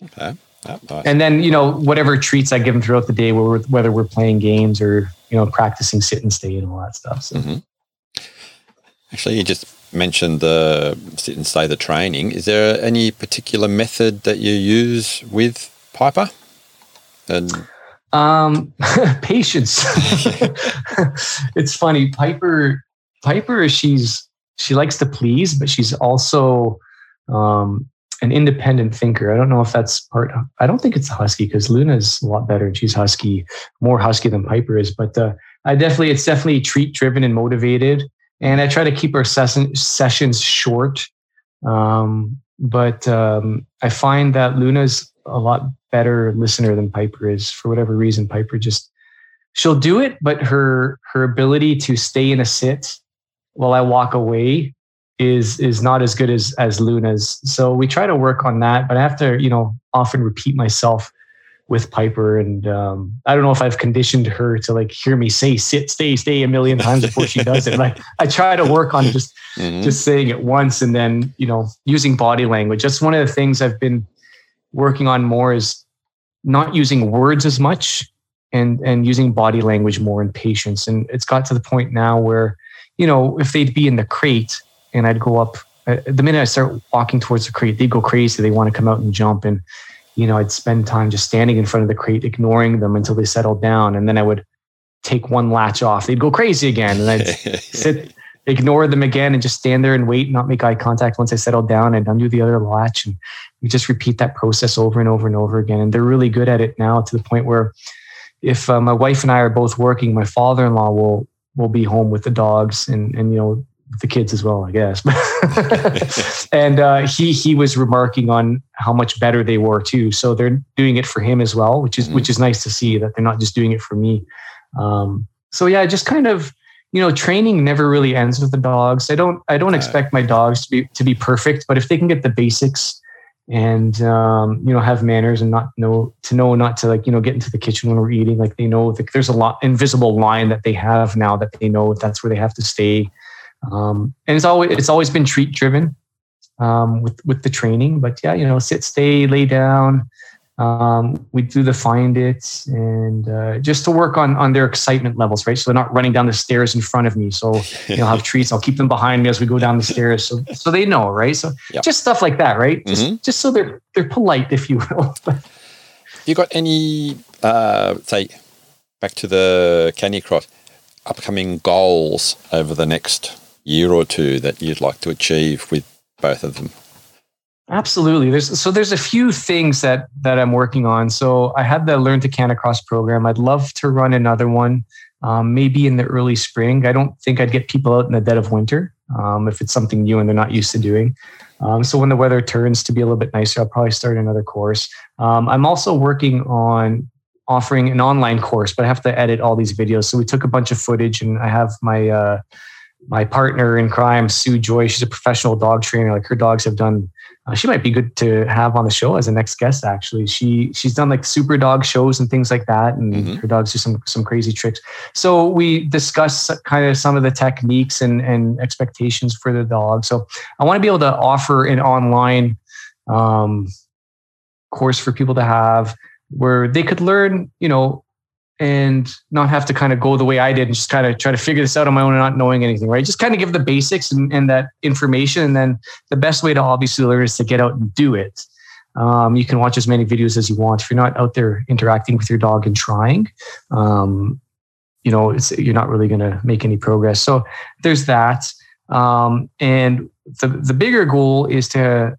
Okay. Nice. And then, you know, whatever treats I give them throughout the day, whether we're playing games or, you know, practicing sit and stay and all that stuff. So. Actually, you just mentioned the sit and stay, the training. Is there any particular method that you use with Piper? And patience. It's funny. Piper, she likes to please, but she's also an independent thinker. I don't know if that's I don't think it's a husky, because Luna's a lot better and she's husky, more husky than Piper is, but it's definitely treat driven and motivated. And I try to keep our sessions short. But I find that Luna's a lot better listener than Piper is. For whatever reason, Piper she'll do it, but her ability to stay in a sit while I walk away is not as good as Luna's. So we try to work on that, but I have to, you know, often repeat myself with Piper. And I don't know if I've conditioned her to like hear me say sit, stay a million times before she does it. And I try to work on just saying it once, and then, you know, using body language. That's one of the things I've been working on more, is not using words as much and using body language more in patience. And it's got to the point now where, you know, if they'd be in the crate and I'd go up, the minute I start walking towards the crate, they go crazy. They want to come out and jump. And, you know, I'd spend time just standing in front of the crate, ignoring them until they settled down. And then I would take one latch off. They'd go crazy again. And I'd sit, ignore them again, and just stand there and wait, not make eye contact. Once I settled down, I'd undo the other latch. And we just repeat that process over and over and over again. And they're really good at it now, to the point where if my wife and I are both working, my father-in-law will be home with the dogs and, you know, the kids as well, I guess. And he was remarking on how much better they were too. So they're doing it for him as well, which is nice to see that they're not just doing it for me. So yeah, just kind of, you know, training never really ends with the dogs. I don't expect my dogs to be perfect, but if they can get the basics and you know, have manners and not to like, you know, get into the kitchen when we're eating, like they know that there's a lot invisible line that they have now, that they know that's where they have to stay. And it's always been treat driven, with the training, but yeah, you know, sit, stay, lay down. We do the find it, and just to work on their excitement levels, right? So they're not running down the stairs in front of me. So, you know, I'll have treats. I'll keep them behind me as we go down the stairs. So they know, right? So just stuff like that, right? Just so they're polite, if you will. You got any, say back to the Canicross, upcoming goals over the next year or two that you'd like to achieve with both of them? Absolutely. There's a few things that I'm working on. So I had the Learn to Canicross program. I'd love to run another one, maybe in the early spring. I don't think I'd get people out in the dead of winter, if it's something new and they're not used to doing. So when the weather turns to be a little bit nicer, I'll probably start another course. I'm also working on offering an online course, but I have to edit all these videos. So we took a bunch of footage, and I have my my partner in crime, Sue Joy. She's a professional dog trainer. Like, her dogs have done, she might be good to have on the show as a next guest, actually. She's done like super dog shows and things like that. And her dogs do some crazy tricks. So we discuss kind of some of the techniques and expectations for the dog. So I want to be able to offer an online course for people to have, where they could learn, you know, and not have to kind of go the way I did and just kind of try to figure this out on my own and not knowing anything, right? Just kind of give the basics and that information. And then the best way to obviously learn is to get out and do it. You can watch as many videos as you want. If you're not out there interacting with your dog and trying, you know, you're not really going to make any progress. So there's that. And the bigger goal is to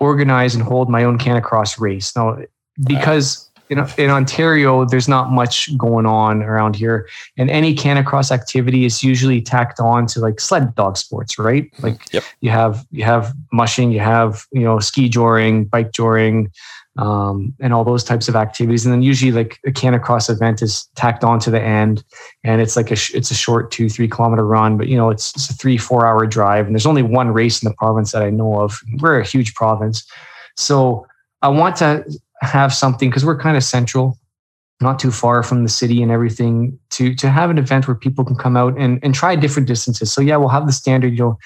organize and hold my own Canicross race. Now, because you know, in Ontario, there's not much going on around here, and any Canicross activity is usually tacked on to like sled dog sports, right? Like you have mushing, you have, you know, ski joring, bike joring, and all those types of activities. And then usually like a Canicross event is tacked on to the end, and it's like it's a short 2-3 kilometer run, but you know, it's a 3-4 hour drive, and there's only one race in the province that I know of. We're a huge province, so I want to have something, because we're kind of central, not too far from the city and everything, to have an event where people can come out and try different distances. So yeah, we'll have the standard, you know,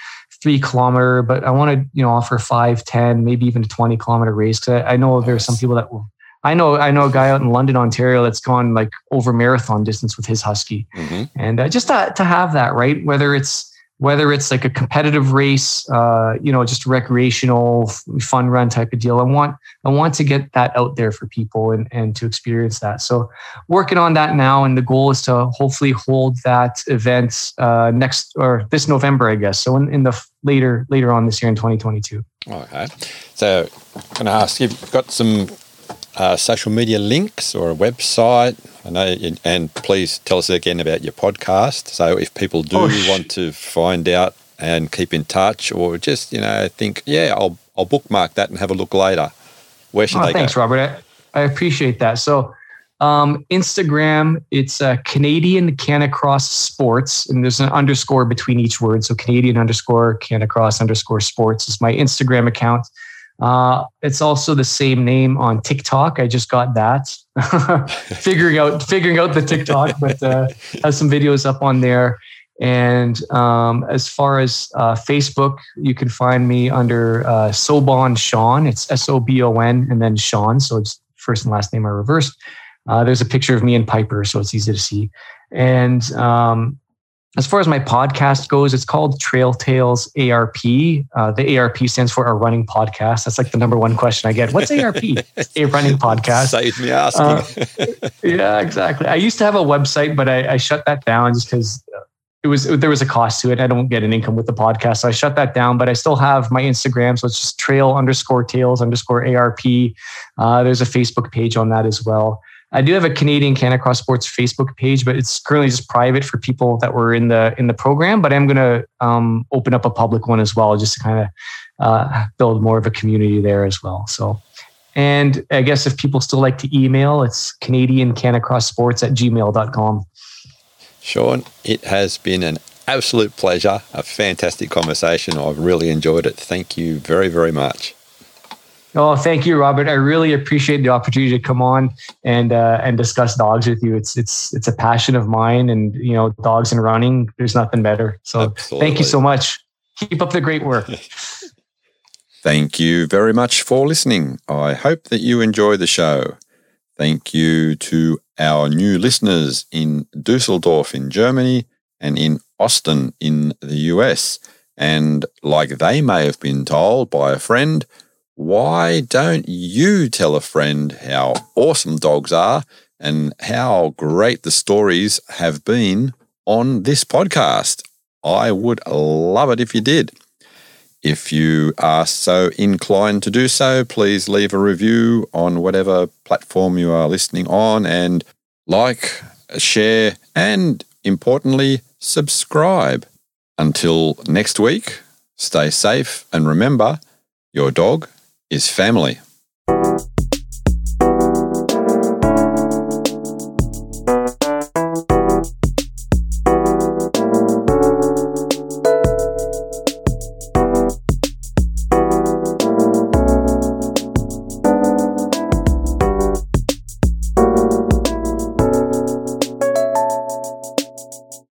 3 kilometer, but I want to, you know, offer 5, 10, maybe even a 20 kilometer race. Cause I know there are some people that will, I know a guy out in London, Ontario, that's gone like over marathon distance with his husky. And just to have that, right. Whether it's like a competitive race, you know, just recreational fun run type of deal. I want to get that out there for people and to experience that. So working on that now. And the goal is to hopefully hold that event this November, I guess. So in the later on this year in 2022. Okay. So can I ask, you've got some social media links or a website? I know, and please tell us again about your podcast. So if people do want to find out and keep in touch, or just, you know, think, yeah, I'll bookmark that and have a look later, where should they go? Robert. I appreciate that. So Instagram, it's Canadian Canicross Sports, and there's an underscore between each word. So Canadian _Canicross _sports is my Instagram account. It's also the same name on TikTok. I just got that figuring out the TikTok, but has some videos up on there. And as far as Facebook, you can find me under Sobon Shawn. It's S-O-B-O-N and then Shawn. So it's first and last name are reversed. There's a picture of me and Piper, so it's easy to see. And as far as my podcast goes, it's called Trail Tales ARP. The ARP stands for a running podcast. That's like the number one question I get. What's ARP? A running podcast. Save me asking. Yeah, exactly. I used to have a website, but I shut that down just because there was a cost to it. I don't get an income with the podcast, so I shut that down. But I still have my Instagram, so it's just trail_tales_ARP. There's a Facebook page on that as well. I do have a Canadian Canicross Sports Facebook page, but it's currently just private for people that were in the program. But I'm going to open up a public one as well, just to kind of build more of a community there as well. So, and I guess if people still like to email, it's CanadianCanicrossSports@gmail.com. Shawn, it has been an absolute pleasure, a fantastic conversation. I've really enjoyed it. Thank you very, very much. Oh, thank you, Robert. I really appreciate the opportunity to come on and discuss dogs with you. It's a passion of mine, and you know, dogs and running, there's nothing better. So absolutely. Thank you so much. Keep up the great work. Thank you very much for listening. I hope that you enjoy the show. Thank you to our new listeners in Dusseldorf in Germany and in Austin in the US. And like they may have been told by a friend, why don't you tell a friend how awesome dogs are and how great the stories have been on this podcast? I would love it if you did. If you are so inclined to do so, please leave a review on whatever platform you are listening on and like, share, and importantly, subscribe. Until next week, stay safe and remember, your dog is family.